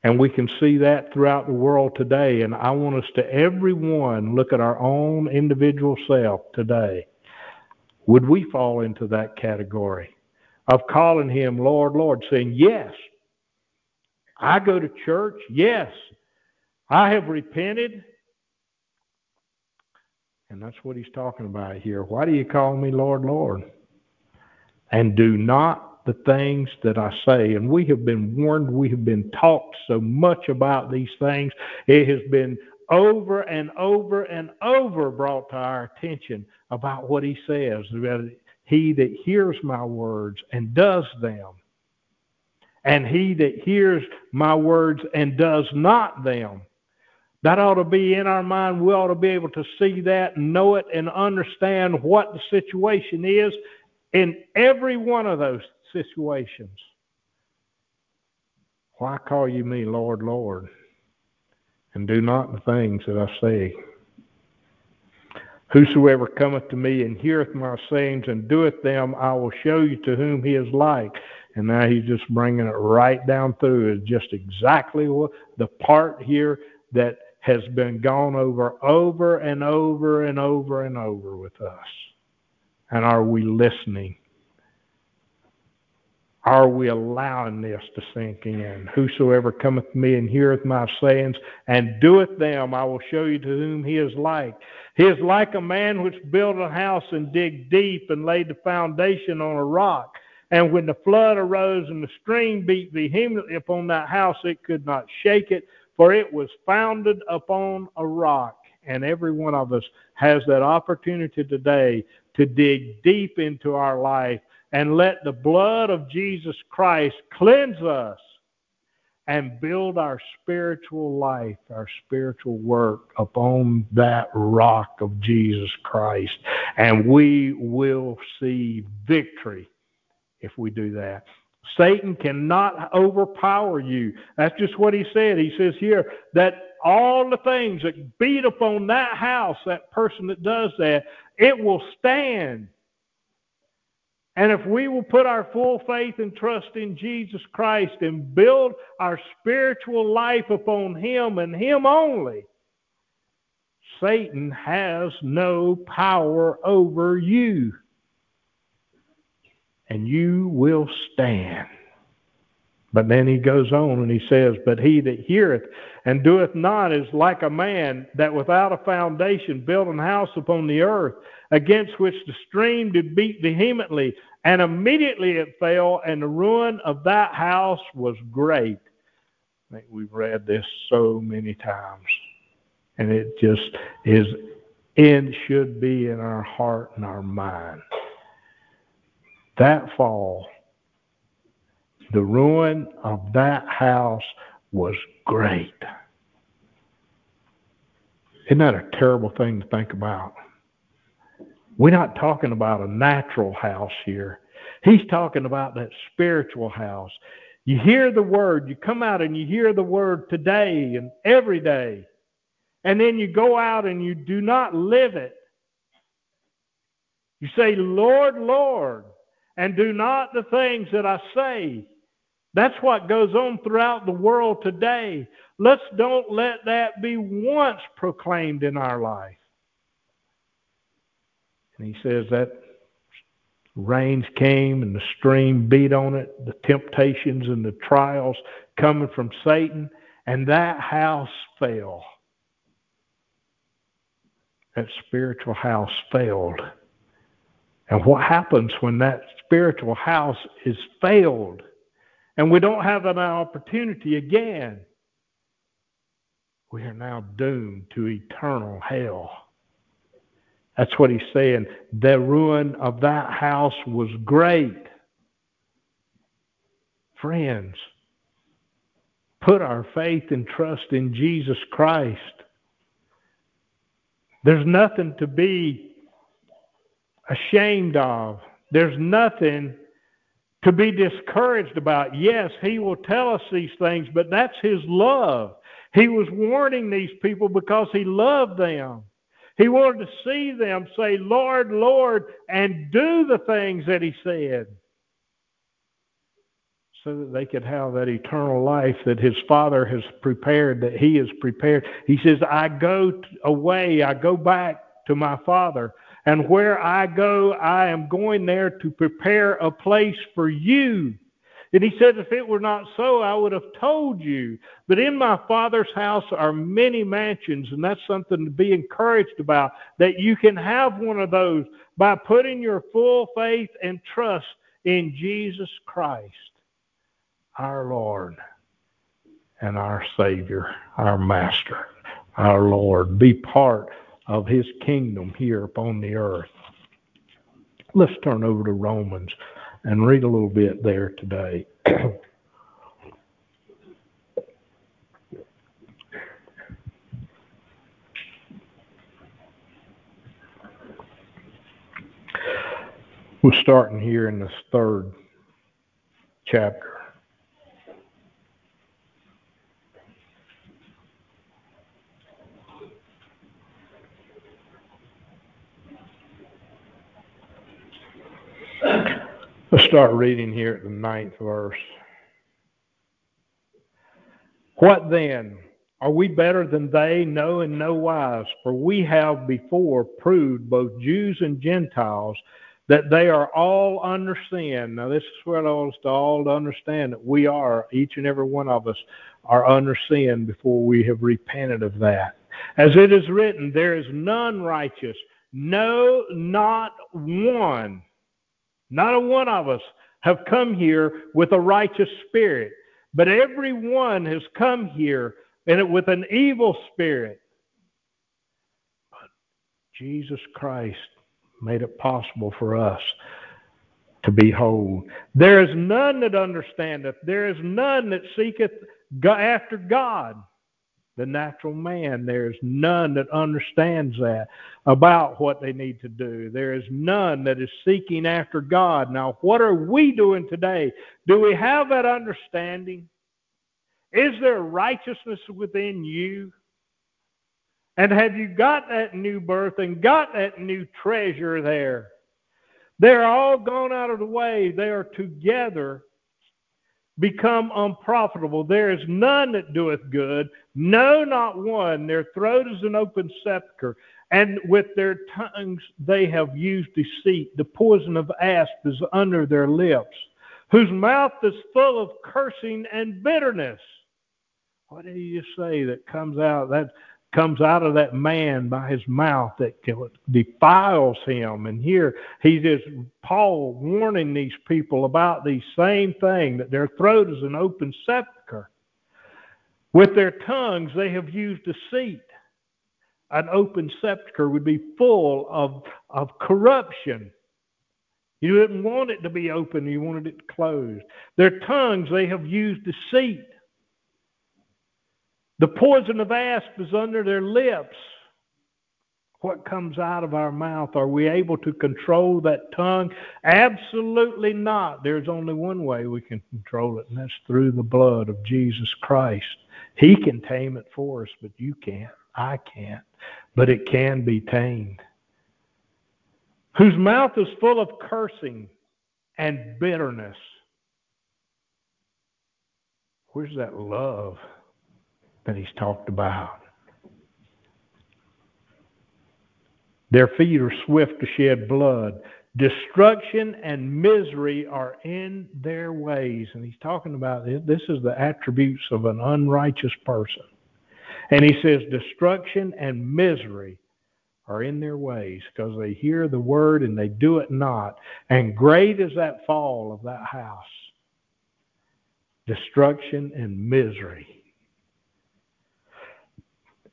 And we can see that throughout the world today. And I want us to, everyone, look at our own individual self today. Would we fall into that category of calling him Lord, Lord, saying, yes, I go to church. Yes, I have repented. And that's what he's talking about here. Why do you call me Lord, Lord? And do not the things that I say. And we have been warned, we have been taught so much about these things. It has been over and over and over brought to our attention about what he says. He that hears my words and does them, and he that hears my words and does not them. That ought to be in our mind. We ought to be able to see that, know it, and understand what the situation is in every one of those situations. Why call you me Lord, Lord, and do not the things that I say? Whosoever cometh to me and heareth my sayings and doeth them, I will show you to whom he is like. And now he's just bringing it right down through. It's just exactly what the part here that has been gone over over and over and over and over with us. And are we listening? Are we allowing this to sink in? Whosoever cometh to me and heareth my sayings and doeth them, I will show you to whom he is like. He is like a man which built a house and digged deep and laid the foundation on a rock. And when the flood arose and the stream beat vehemently upon that house, it could not shake it, for it was founded upon a rock. And every one of us has that opportunity today to dig deep into our life and let the blood of Jesus Christ cleanse us and build our spiritual life, our spiritual work upon that rock of Jesus Christ. And we will see victory if we do that. Satan cannot overpower you. That's just what he said. He says here that all the things that beat upon that house, that person that does that, it will stand. And if we will put our full faith and trust in Jesus Christ and build our spiritual life upon him and him only, Satan has no power over you. And you will stand. But then he goes on and he says, but he that heareth and doeth not is like a man that without a foundation built an house upon the earth, against which the stream did beat vehemently, and immediately it fell, and the ruin of that house was great. I think we've read this so many times. And it just is, it should be in our heart and our mind. That fall, the ruin of that house was great. Isn't that a terrible thing to think about? We're not talking about a natural house here. He's talking about that spiritual house. You hear the word, you come out and you hear the word today and every day, and then you go out and you do not live it. You say, Lord, Lord, and do not the things that I say. That's what goes on throughout the world today. Let's don't let that be once proclaimed in our life. And he says that rains came and the stream beat on it, the temptations and the trials coming from Satan, and that house fell. That spiritual house failed. And what happens when that spiritual house is failed? And we don't have an opportunity again. We are now doomed to eternal hell. That's what he's saying. The ruin of that house was great. Friends, put our faith and trust in Jesus Christ. There's nothing to be ashamed of. There's nothing to be discouraged about. Yes, he will tell us these things, but that's his love. He was warning these people because he loved them. He wanted to see them say, Lord, Lord, and do the things that he said, so that they could have that eternal life that his Father has prepared, that he has prepared. He says, I go away, I go back to my Father, and where I go, I am going there to prepare a place for you. And he said, if it were not so, I would have told you. But in my Father's house are many mansions, and that's something to be encouraged about, that you can have one of those by putting your full faith and trust in Jesus Christ, our Lord and our Savior, our Master, our Lord. Be part of his kingdom here upon the earth. Let's turn over to Romans and read a little bit there today. We're starting here in this third chapter. Let's start reading here at the ninth verse. What then? Are we better than they? No, in no wise. For we have before proved, both Jews and Gentiles, that they are all under sin. Now this is what I want us to all to understand, that we are, each and every one of us, are under sin before we have repented of that. As it is written, there is none righteous, no, not one. Not a one of us have come here with a righteous spirit, but every one has come here and with an evil spirit. But Jesus Christ made it possible for us to be whole. There is none that understandeth. There is none that seeketh after God. The natural man, there is none that understands that about what they need to do. There is none that is seeking after God. Now, what are we doing today? Do we have that understanding? Is there righteousness within you? And have you got that new birth and got that new treasure there? They're all gone out of the way. They are together become unprofitable. There is none that doeth good, no, not one. Their throat is an open sepulchre, and with their tongues they have used deceit. The poison of asp is under their lips, whose mouth is full of cursing and bitterness. What did he just say that comes out, that comes out of that man by his mouth that defiles him? And here he just, Paul warning these people about the same thing, that their throat is an open sepulchre. With their tongues they have used deceit. An open sepulchre would be full of, of corruption. You didn't want it to be open, you wanted it closed. Their tongues they have used deceit. The poison of asp is under their lips. What comes out of our mouth? Are we able to control that tongue? Absolutely not. There's only one way we can control it, and that's through the blood of Jesus Christ. He can tame it for us, but you can't. I can't. But it can be tamed. Whose mouth is full of cursing and bitterness. Where's that love that he's talked about? Their feet are swift to shed blood. Destruction and misery are in their ways. And he's talking about this. This is the attributes of an unrighteous person. And he says destruction and misery are in their ways, because they hear the word and they do it not. And great is that fall of that house. Destruction and misery.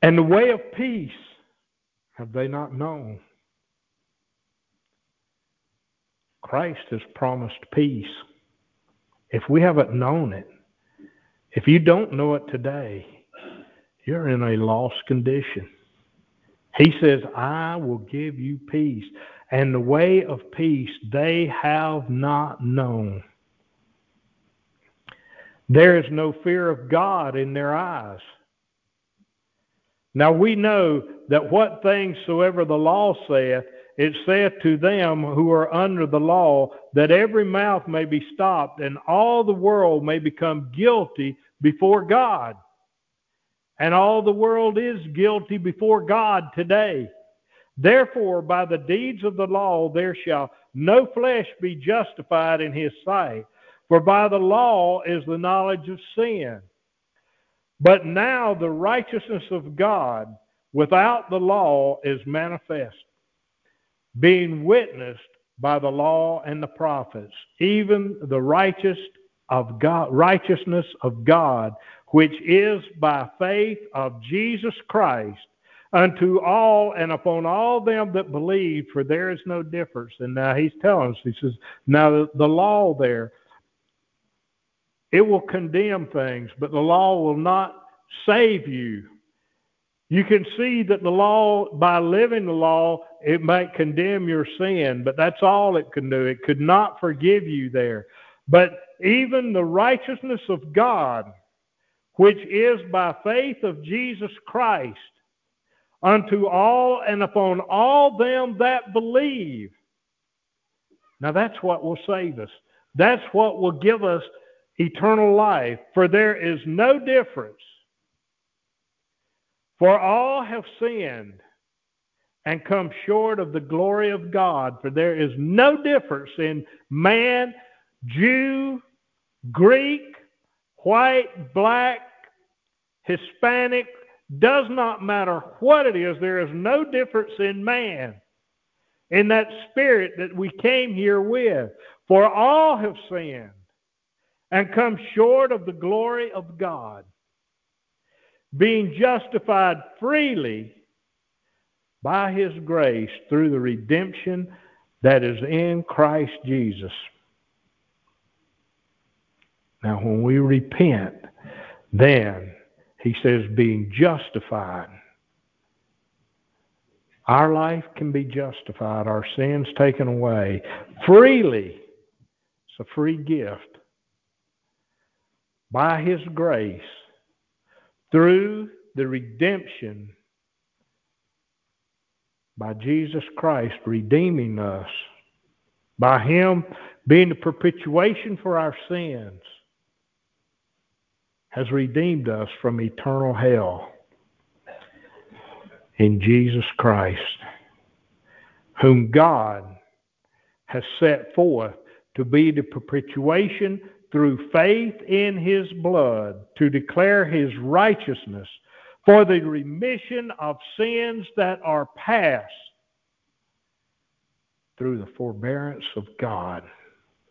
And the way of peace have they not known? Christ has promised peace. If we haven't known it, if you don't know it today, you're in a lost condition. He says, I will give you peace. And the way of peace they have not known. There is no fear of God in their eyes. Now we know that what things soever the law saith, it saith to them who are under the law, that every mouth may be stopped, and all the world may become guilty before God. And all the world is guilty before God today. Therefore, by the deeds of the law there shall no flesh be justified in his sight, for by the law is the knowledge of sin. But now the righteousness of God without the law is manifest, being witnessed by the law and the prophets, even the righteous of God, righteousness of God, which is by faith of Jesus Christ unto all and upon all them that believe, for there is no difference. And now he's telling us, he says, now the law there, it will condemn things, but the law will not save you. You can see that the law, by living the law, it might condemn your sin, but that's all it can do. It could not forgive you there. But even the righteousness of God, which is by faith of Jesus Christ, unto all and upon all them that believe. Now that's what will save us. That's what will give us eternal life. For there is no difference. For all have sinned and come short of the glory of God. For there is no difference in man, Jew, Greek, white, black, Hispanic. Does not matter what it is. There is no difference in man, in that spirit that we came here with. For all have sinned and come short of the glory of God, being justified freely by his grace through the redemption that is in Christ Jesus. Now when we repent, then he says being justified. Our life can be justified, our sins taken away freely. It's a free gift. By his grace, through the redemption, by Jesus Christ redeeming us, by him being the propitiation for our sins, has redeemed us from eternal hell in Jesus Christ, whom God has set forth to be the propitiation through faith in his blood, to declare his righteousness for the remission of sins that are past, through the forbearance of God.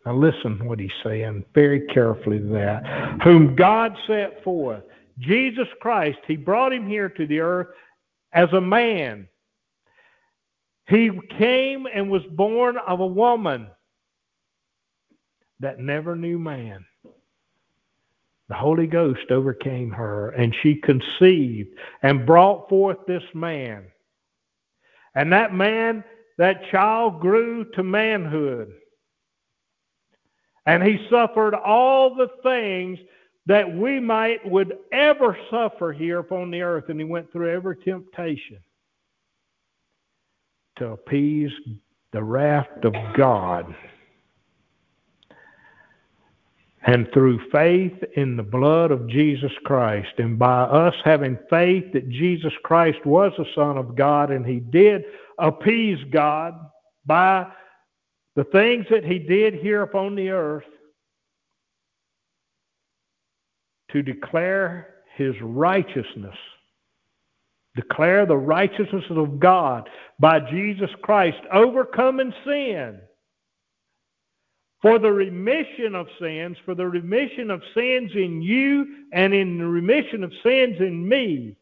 Now listen what he's saying very carefully to that. Whom God set forth, Jesus Christ, he brought him here to the earth as a man. He came and was born of a woman that never knew man. The Holy Ghost overcame her, and she conceived and brought forth this man. And that man, that child grew to manhood. And he suffered all the things that we might would ever suffer here upon the earth. And he went through every temptation to appease the wrath of God. And through faith in the blood of Jesus Christ, and by us having faith that Jesus Christ was the Son of God, and he did appease God by the things that he did here upon the earth, to declare his righteousness, declare the righteousness of God by Jesus Christ, overcoming sin, for the remission of sins, for the remission of sins in you and in the remission of sins in me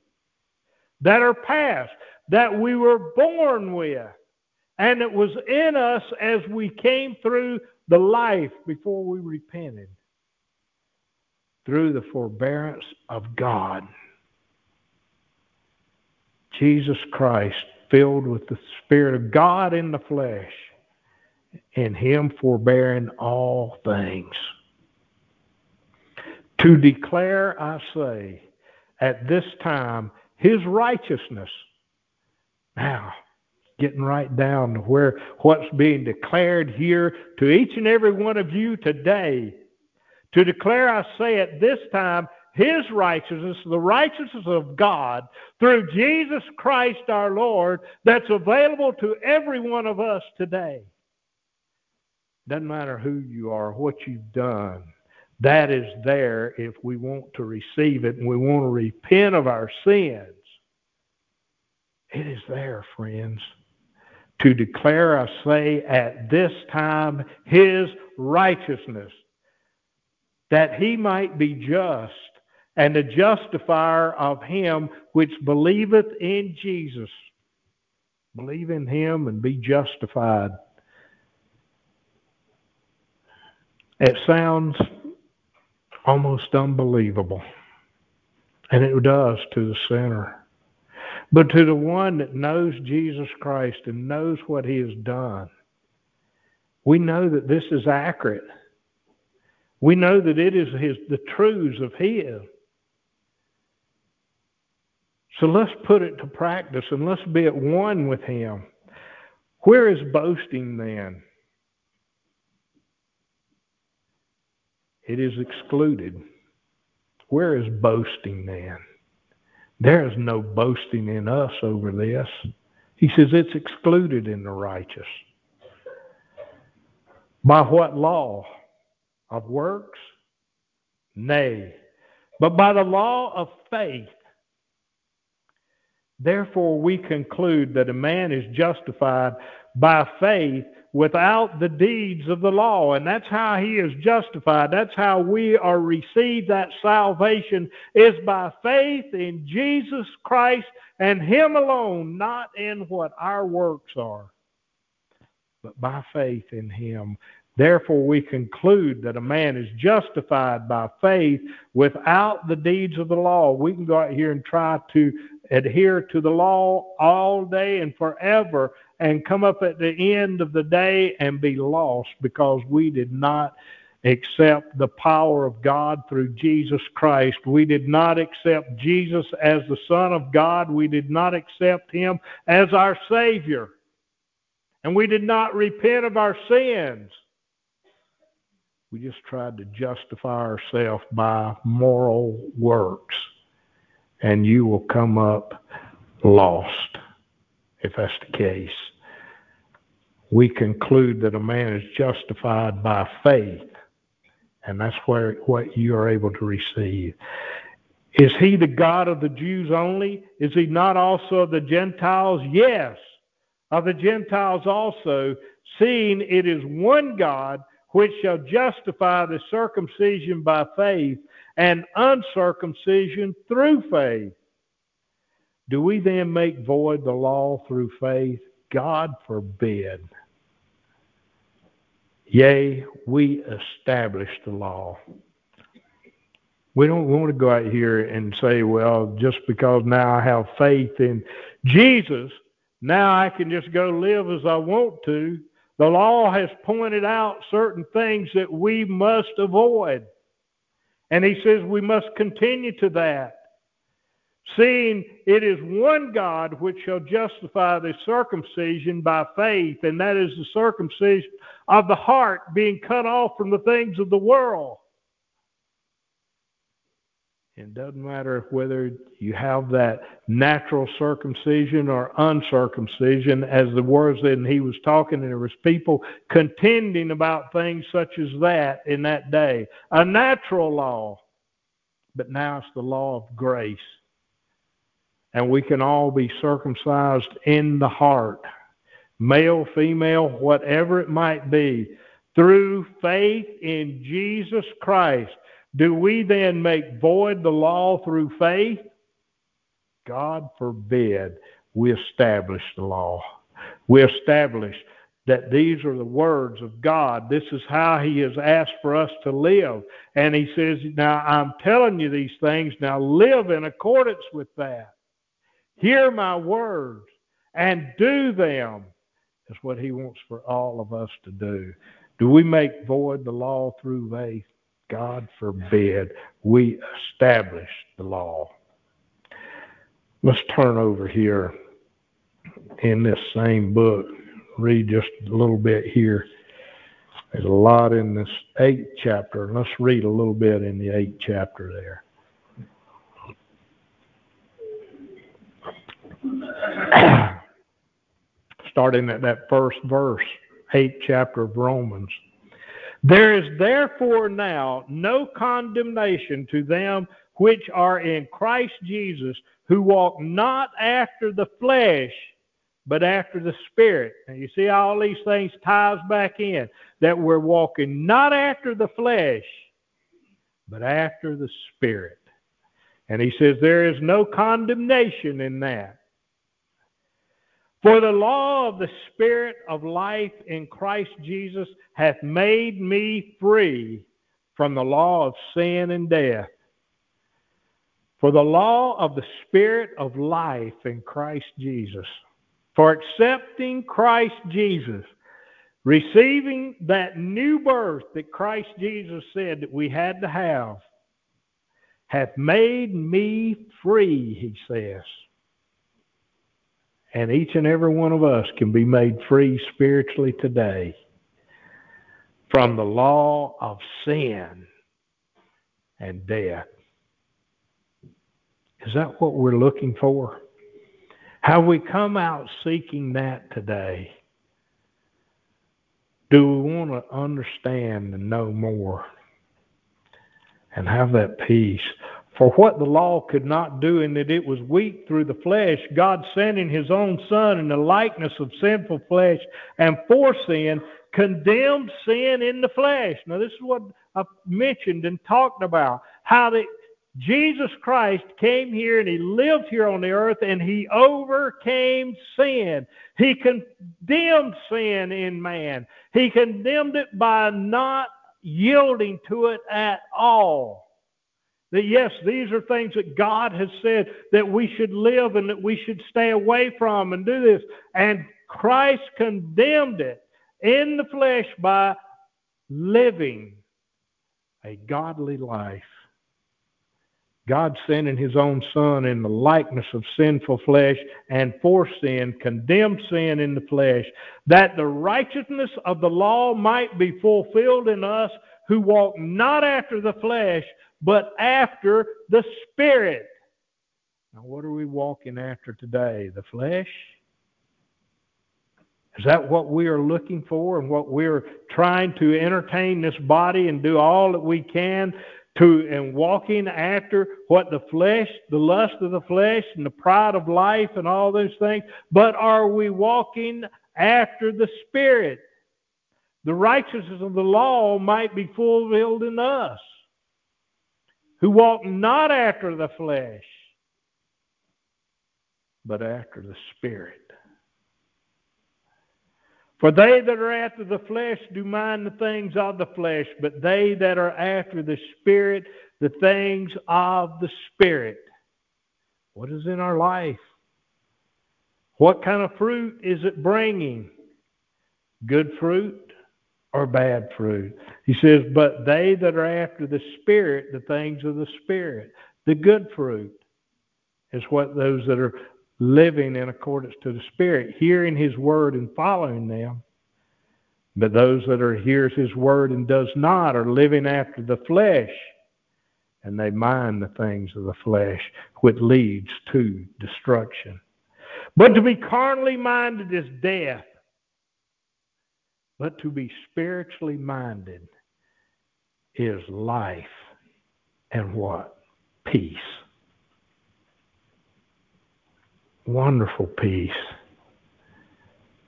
that are past, that we were born with, and it was in us as we came through the life before we repented, through the forbearance of God. Jesus Christ, filled with the Spirit of God in the flesh, in him forbearing all things, to declare, I say, at this time, His righteousness. Now, getting right down to where what's being declared here to each and every one of you today. To declare, I say at this time, His righteousness, the righteousness of God, through Jesus Christ our Lord, that's available to every one of us today. Doesn't matter who you are, what you've done. That is there if we want to receive it and we want to repent of our sins. It is there, friends. To declare, I say, at this time, His righteousness, that He might be just and the justifier of him which believeth in Jesus. Believe in Him and be justified. It sounds almost unbelievable, and it does to the sinner. But to the one that knows Jesus Christ and knows what He has done, we know that this is accurate. We know that it is his, the truths of His. So let's put it to practice and let's be at one with Him. Where is boasting then? It is excluded. Where is boasting then? There is no boasting in us over this. He says it's excluded in the righteous. By what law? Of works? Nay, but by the law of faith. Therefore we conclude that a man is justified by faith without the deeds of the law. And that's how he is justified. That's how we are received that salvation, is by faith in Jesus Christ and Him alone, not in what our works are, but by faith in Him. Therefore, we conclude that a man is justified by faith without the deeds of the law. We can go out here and try to adhere to the law all day and forever and come up at the end of the day and be lost because we did not accept the power of God through Jesus Christ. We did not accept Jesus as the Son of God. We did not accept Him as our Savior. And we did not repent of our sins. We just tried to justify ourselves by moral works. And you will come up lost if that's the case. We conclude that a man is justified by faith. And that's where what you are able to receive. Is He the God of the Jews only? Is He not also of the Gentiles? Yes, of the Gentiles also, seeing it is one God, which shall justify the circumcision by faith and uncircumcision through faith. Do we then make void the law through faith? God forbid. Yea, we establish the law. We don't want to go out here and say, well, just because now I have faith in Jesus, now I can just go live as I want to. The law has pointed out certain things that we must avoid. And He says we must continue to that. Seeing it is one God which shall justify the circumcision by faith, and that is the circumcision of the heart, being cut off from the things of the world. It doesn't matter whether you have that natural circumcision or uncircumcision, as the words that He was talking, and there was people contending about things such as that in that day. A natural law, but now it's the law of grace. And we can all be circumcised in the heart, male, female, whatever it might be, through faith in Jesus Christ. Do we then make void the law through faith? God forbid. We establish the law. We establish that these are the words of God. This is how He has asked for us to live. And He says, now I'm telling you these things, now live in accordance with that. Hear my words and do them. That's what He wants for all of us to do. Do we make void the law through faith? God forbid. We establish the law. Let's turn over here in this same book, read just a little bit here. There's a lot in this eighth chapter. Let's read a little bit in the eighth chapter there. Starting at that first verse, eighth chapter of Romans. There is therefore now no condemnation to them which are in Christ Jesus, who walk not after the flesh, but after the Spirit. And you see all these things ties back in, that we're walking not after the flesh, but after the Spirit. And he says there is no condemnation in that. For the law of the Spirit of life in Christ Jesus hath made me free from the law of sin and death. For the law of the Spirit of life in Christ Jesus, for accepting Christ Jesus, receiving that new birth that Christ Jesus said that we had to have, hath made me free, he says. And each and every one of us can be made free spiritually today from the law of sin and death. Is that what we're looking for? Have we come out seeking that today? Do we want to understand and know more and have that peace? For what the law could not do, in that it was weak through the flesh, God sending his own Son in the likeness of sinful flesh, and for sin, condemned sin in the flesh. Now this is what I've mentioned and talked about, how that Jesus Christ came here and he lived here on the earth and he overcame sin. He condemned sin in man. He condemned it by not yielding to it at all. That yes, these are things that God has said that we should live and that we should stay away from and do this. And Christ condemned it in the flesh by living a godly life. God sending his own Son in the likeness of sinful flesh, and for sin, condemned sin in the flesh, that the righteousness of the law might be fulfilled in us who walk not after the flesh, but after the Spirit. Now what are we walking after today? The flesh? Is that what we are looking for and what we're trying to entertain this body and do all that we can to, and walking after what the flesh, the lust of the flesh and the pride of life and all those things? But are we walking after the Spirit? The righteousness of the law might be fulfilled in us, who walk not after the flesh, but after the Spirit. For they that are after the flesh do mind the things of the flesh, but they that are after the Spirit, the things of the Spirit. What is in our life? What kind of fruit is it bringing? Good fruit or bad fruit? He says, but they that are after the Spirit, the things of the Spirit. The good fruit is what those that are living in accordance to the Spirit, hearing his word and following them. But those that are hears his word and does not are living after the flesh, and they mind the things of the flesh, which leads to destruction. But to be carnally minded is death, but to be spiritually minded is life and what? Peace. Wonderful peace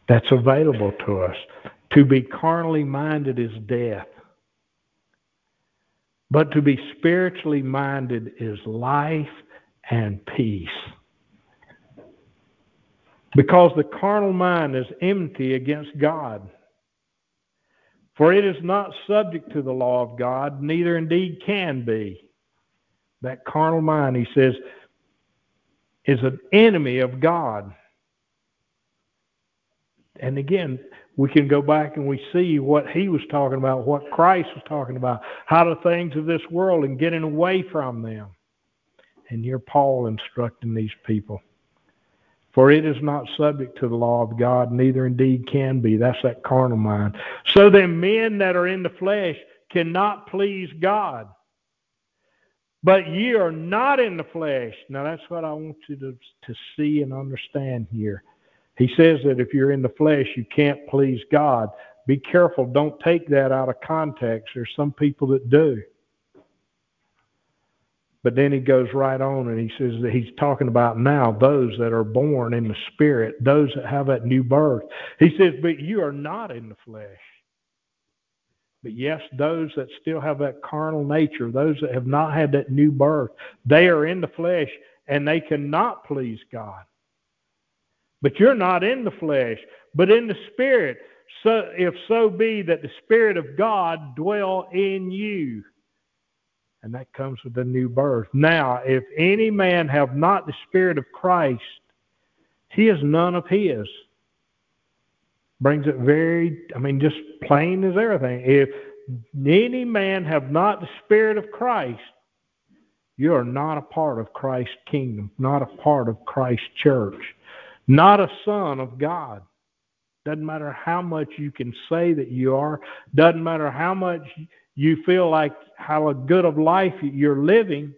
that's available to us. To be carnally minded is death, but to be spiritually minded is life and peace. Because the carnal mind is enmity against God. For it is not subject to the law of God, neither indeed can be. That carnal mind, he says, is an enemy of God. And again, we can go back and we see what he was talking about, what Christ was talking about, how the things of this world and getting away from them. And you're Paul instructing these people. For it is not subject to the law of God, neither indeed can be. That's that carnal mind. So then men that are in the flesh cannot please God. But ye are not in the flesh. Now that's what I want you to, to see and understand here. He says that if you're in the flesh, you can't please God. Be careful. Don't take that out of context. There's some people that do. But then he goes right on and he says that he's talking about now those that are born in the Spirit, those that have that new birth. He says, but you are not in the flesh. But yes, those that still have that carnal nature, those that have not had that new birth, they are in the flesh and they cannot please God. But you're not in the flesh, but in the Spirit. So if so be that the Spirit of God dwell in you. And that comes with the new birth. Now, if any man have not the Spirit of Christ, he is none of his. Brings it very, I mean, just plain as everything. If any man have not the Spirit of Christ, you are not a part of Christ's kingdom, not a part of Christ's church, not a son of God. Doesn't matter how much you can say that you are. Doesn't matter how much you feel like how good of life you're living.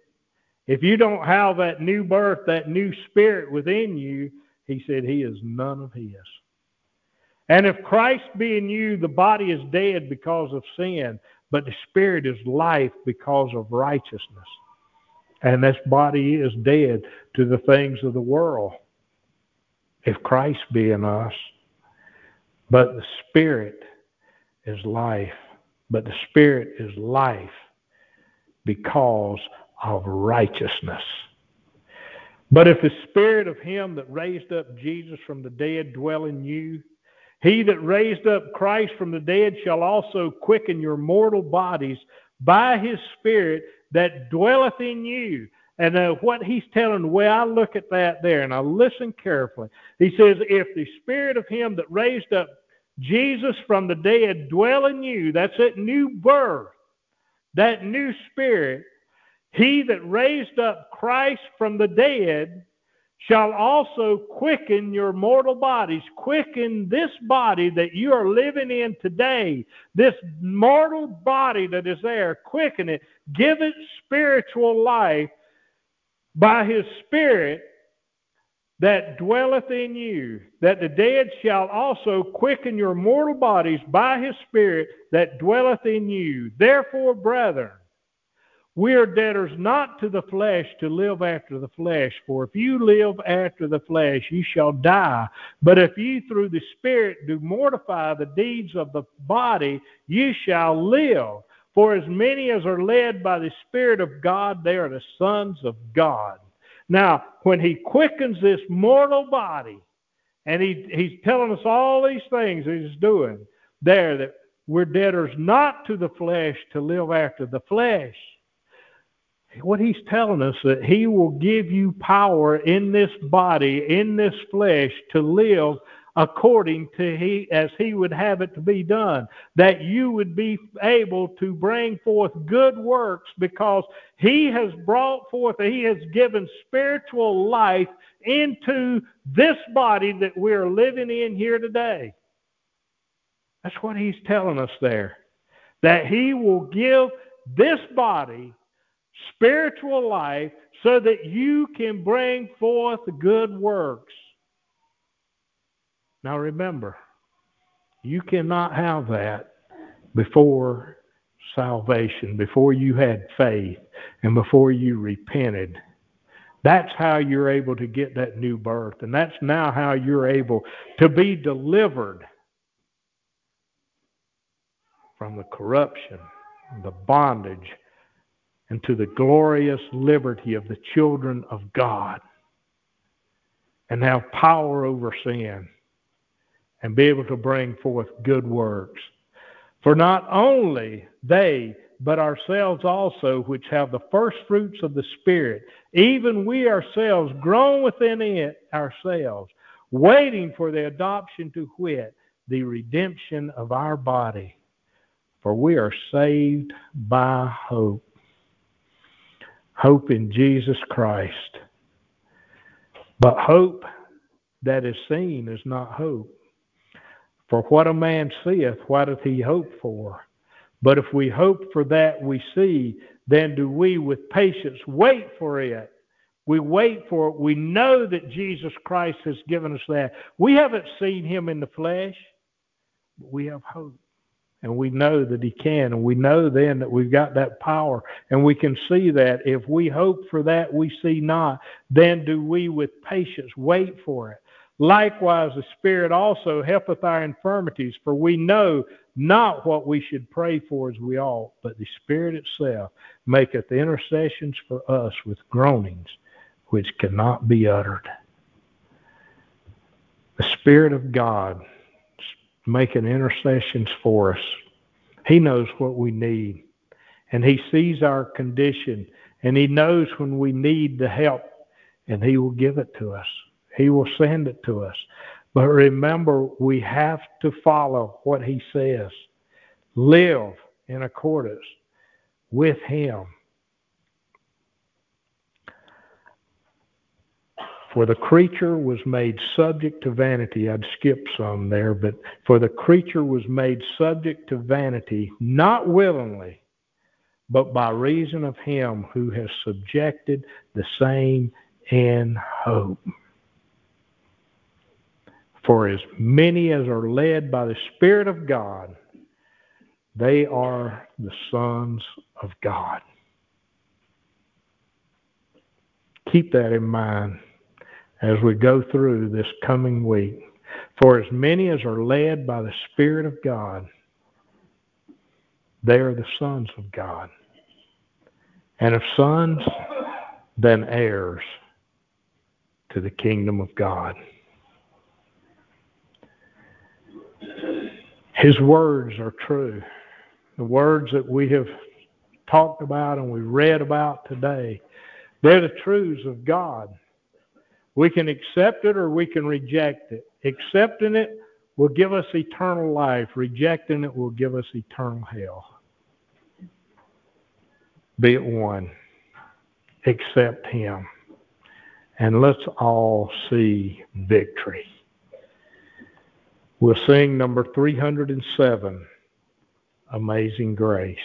If you don't have that new birth, that new Spirit within you, he said he is none of his. And if Christ be in you, the body is dead because of sin, but the Spirit is life because of righteousness. And this body is dead to the things of the world, if Christ be in us. But the Spirit is life. But the Spirit is life because of righteousness. But if the Spirit of him that raised up Jesus from the dead dwell in you, he that raised up Christ from the dead shall also quicken your mortal bodies by his Spirit that dwelleth in you. And uh, what he's telling, the way I look at that there, and I listen carefully. He says, if the Spirit of him that raised up Jesus from the dead dwell in you, that's that new birth, that new Spirit, he that raised up Christ from the dead shall also quicken your mortal bodies. Quicken this body that you are living in today. This mortal body that is there, quicken it. Give it spiritual life by his Spirit that dwelleth in you. That the dead shall also quicken your mortal bodies by his Spirit that dwelleth in you. Therefore, brethren, we are debtors not to the flesh to live after the flesh. For if you live after the flesh, you shall die. But if you through the Spirit do mortify the deeds of the body, you shall live. For as many as are led by the Spirit of God, they are the sons of God. Now, when he quickens this mortal body, and he, he's telling us all these things he's doing there, that we're debtors not to the flesh to live after the flesh. What he's telling us, that he will give you power in this body, in this flesh, to live according to he as he would have it to be done. That you would be able to bring forth good works because he has brought forth, he has given spiritual life into this body that we're living in here today. That's what he's telling us there. That he will give this body spiritual life so that you can bring forth good works. Now remember, you cannot have that before salvation, before you had faith, and before you repented. That's how you're able to get that new birth, and that's now how you're able to be delivered from the corruption, the bondage, and to the glorious liberty of the children of God, and have power over sin, and be able to bring forth good works. For not only they, but ourselves also, which have the first fruits of the Spirit, even we ourselves grown within it ourselves, waiting for the adoption, to wit, the redemption of our body. For we are saved by hope. Hope in Jesus Christ. But hope that is seen is not hope. For what a man seeth, why doth he hope for? But if we hope for that we see, then do we with patience wait for it. We wait for it. We know that Jesus Christ has given us that. We haven't seen him in the flesh, but we have hope. And we know that he can. And we know then that we've got that power. And we can see that. If we hope for that we see not, then do we with patience wait for it. Likewise, the Spirit also helpeth our infirmities, for we know not what we should pray for as we ought, but the Spirit itself maketh intercessions for us with groanings which cannot be uttered. The Spirit of God making intercessions for us. He knows what we need, and he sees our condition, and he knows when we need the help, and he will give it to us. He will send it to us. But remember, we have to follow what he says. Live in accordance with him. For the creature was made subject to vanity. I'd skip some there, but for the creature was made subject to vanity, not willingly, but by reason of him who has subjected the same in hope. For as many as are led by the Spirit of God, they are the sons of God. Keep that in mind as we go through this coming week. For as many as are led by the Spirit of God, they are the sons of God. And if sons, then heirs to the kingdom of God. His words are true. The words that we have talked about and we read about today, they're the truths of God. We can accept it or we can reject it. Accepting it will give us eternal life. Rejecting it will give us eternal hell. Be it one. Accept him. And let's all see victory. We'll sing number three hundred seven, Amazing Grace.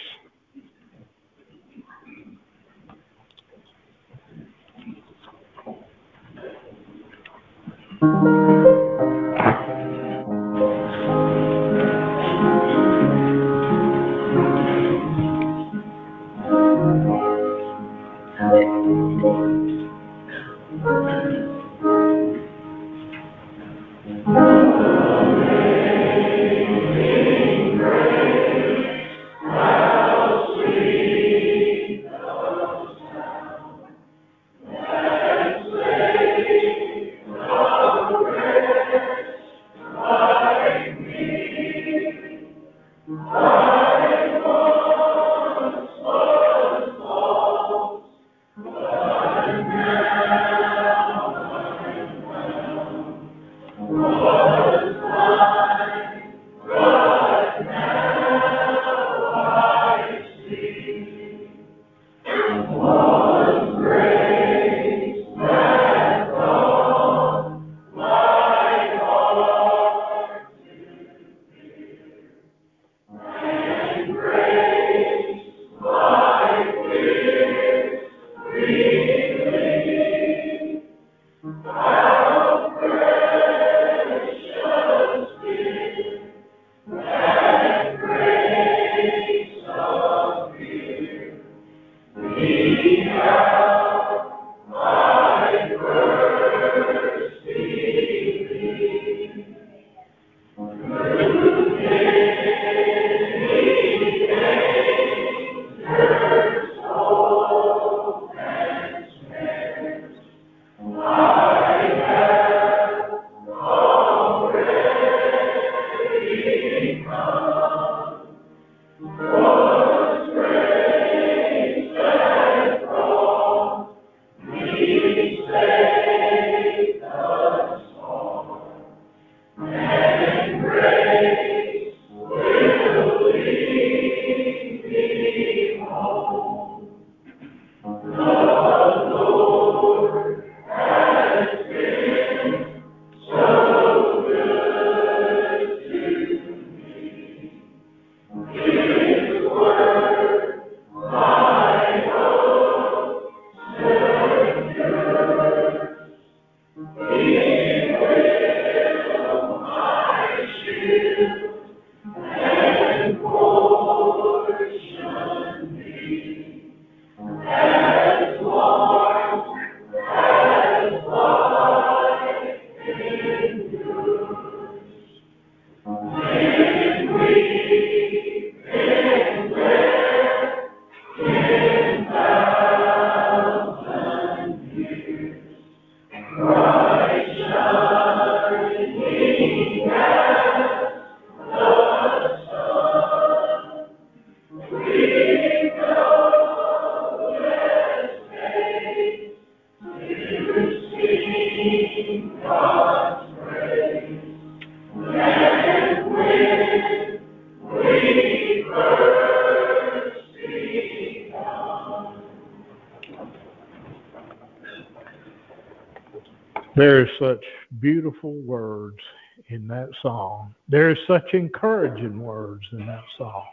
There are such beautiful words in that song. There are such encouraging words in that song.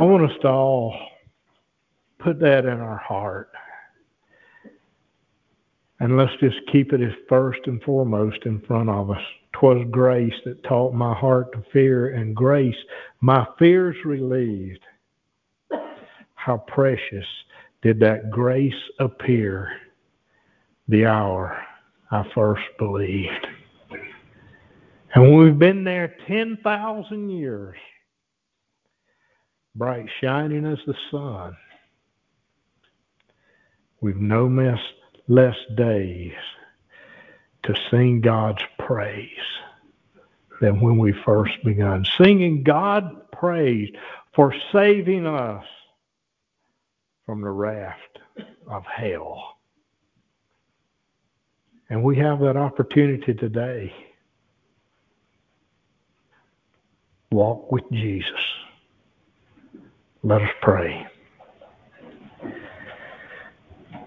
I want us to all put that in our heart. And let's just keep it as first and foremost in front of us. 'Twas grace that taught my heart to fear, and grace my fears relieved. How precious did that grace appear the hour I first believed. And we've been there ten thousand years, bright shining as the sun. We've no miss less days to sing God's praise than when we first begun. Singing God praise for saving us from the wrath of hell. And we have that opportunity today. Walk with Jesus. Let us pray.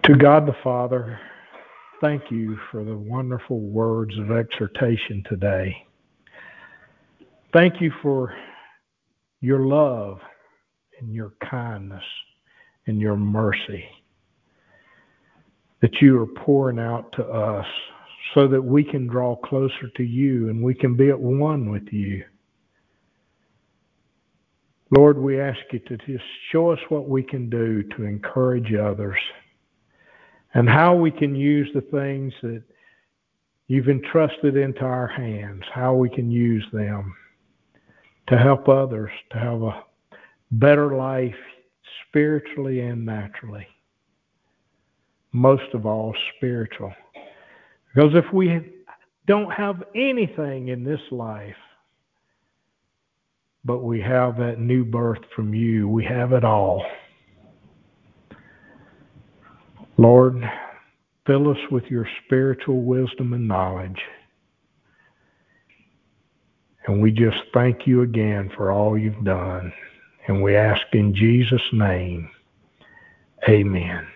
To God the Father, thank you for the wonderful words of exhortation today. Thank you for your love and your kindness and your mercy that you are pouring out to us so that we can draw closer to you and we can be at one with you. Lord, we ask you to just show us what we can do to encourage others and how we can use the things that you've entrusted into our hands, how we can use them to help others to have a better life spiritually and naturally. Most of all, spiritual. Because if we don't have anything in this life, but we have that new birth from you, we have it all. Lord, fill us with your spiritual wisdom and knowledge. And we just thank you again for all you've done. And we ask in Jesus' name, amen.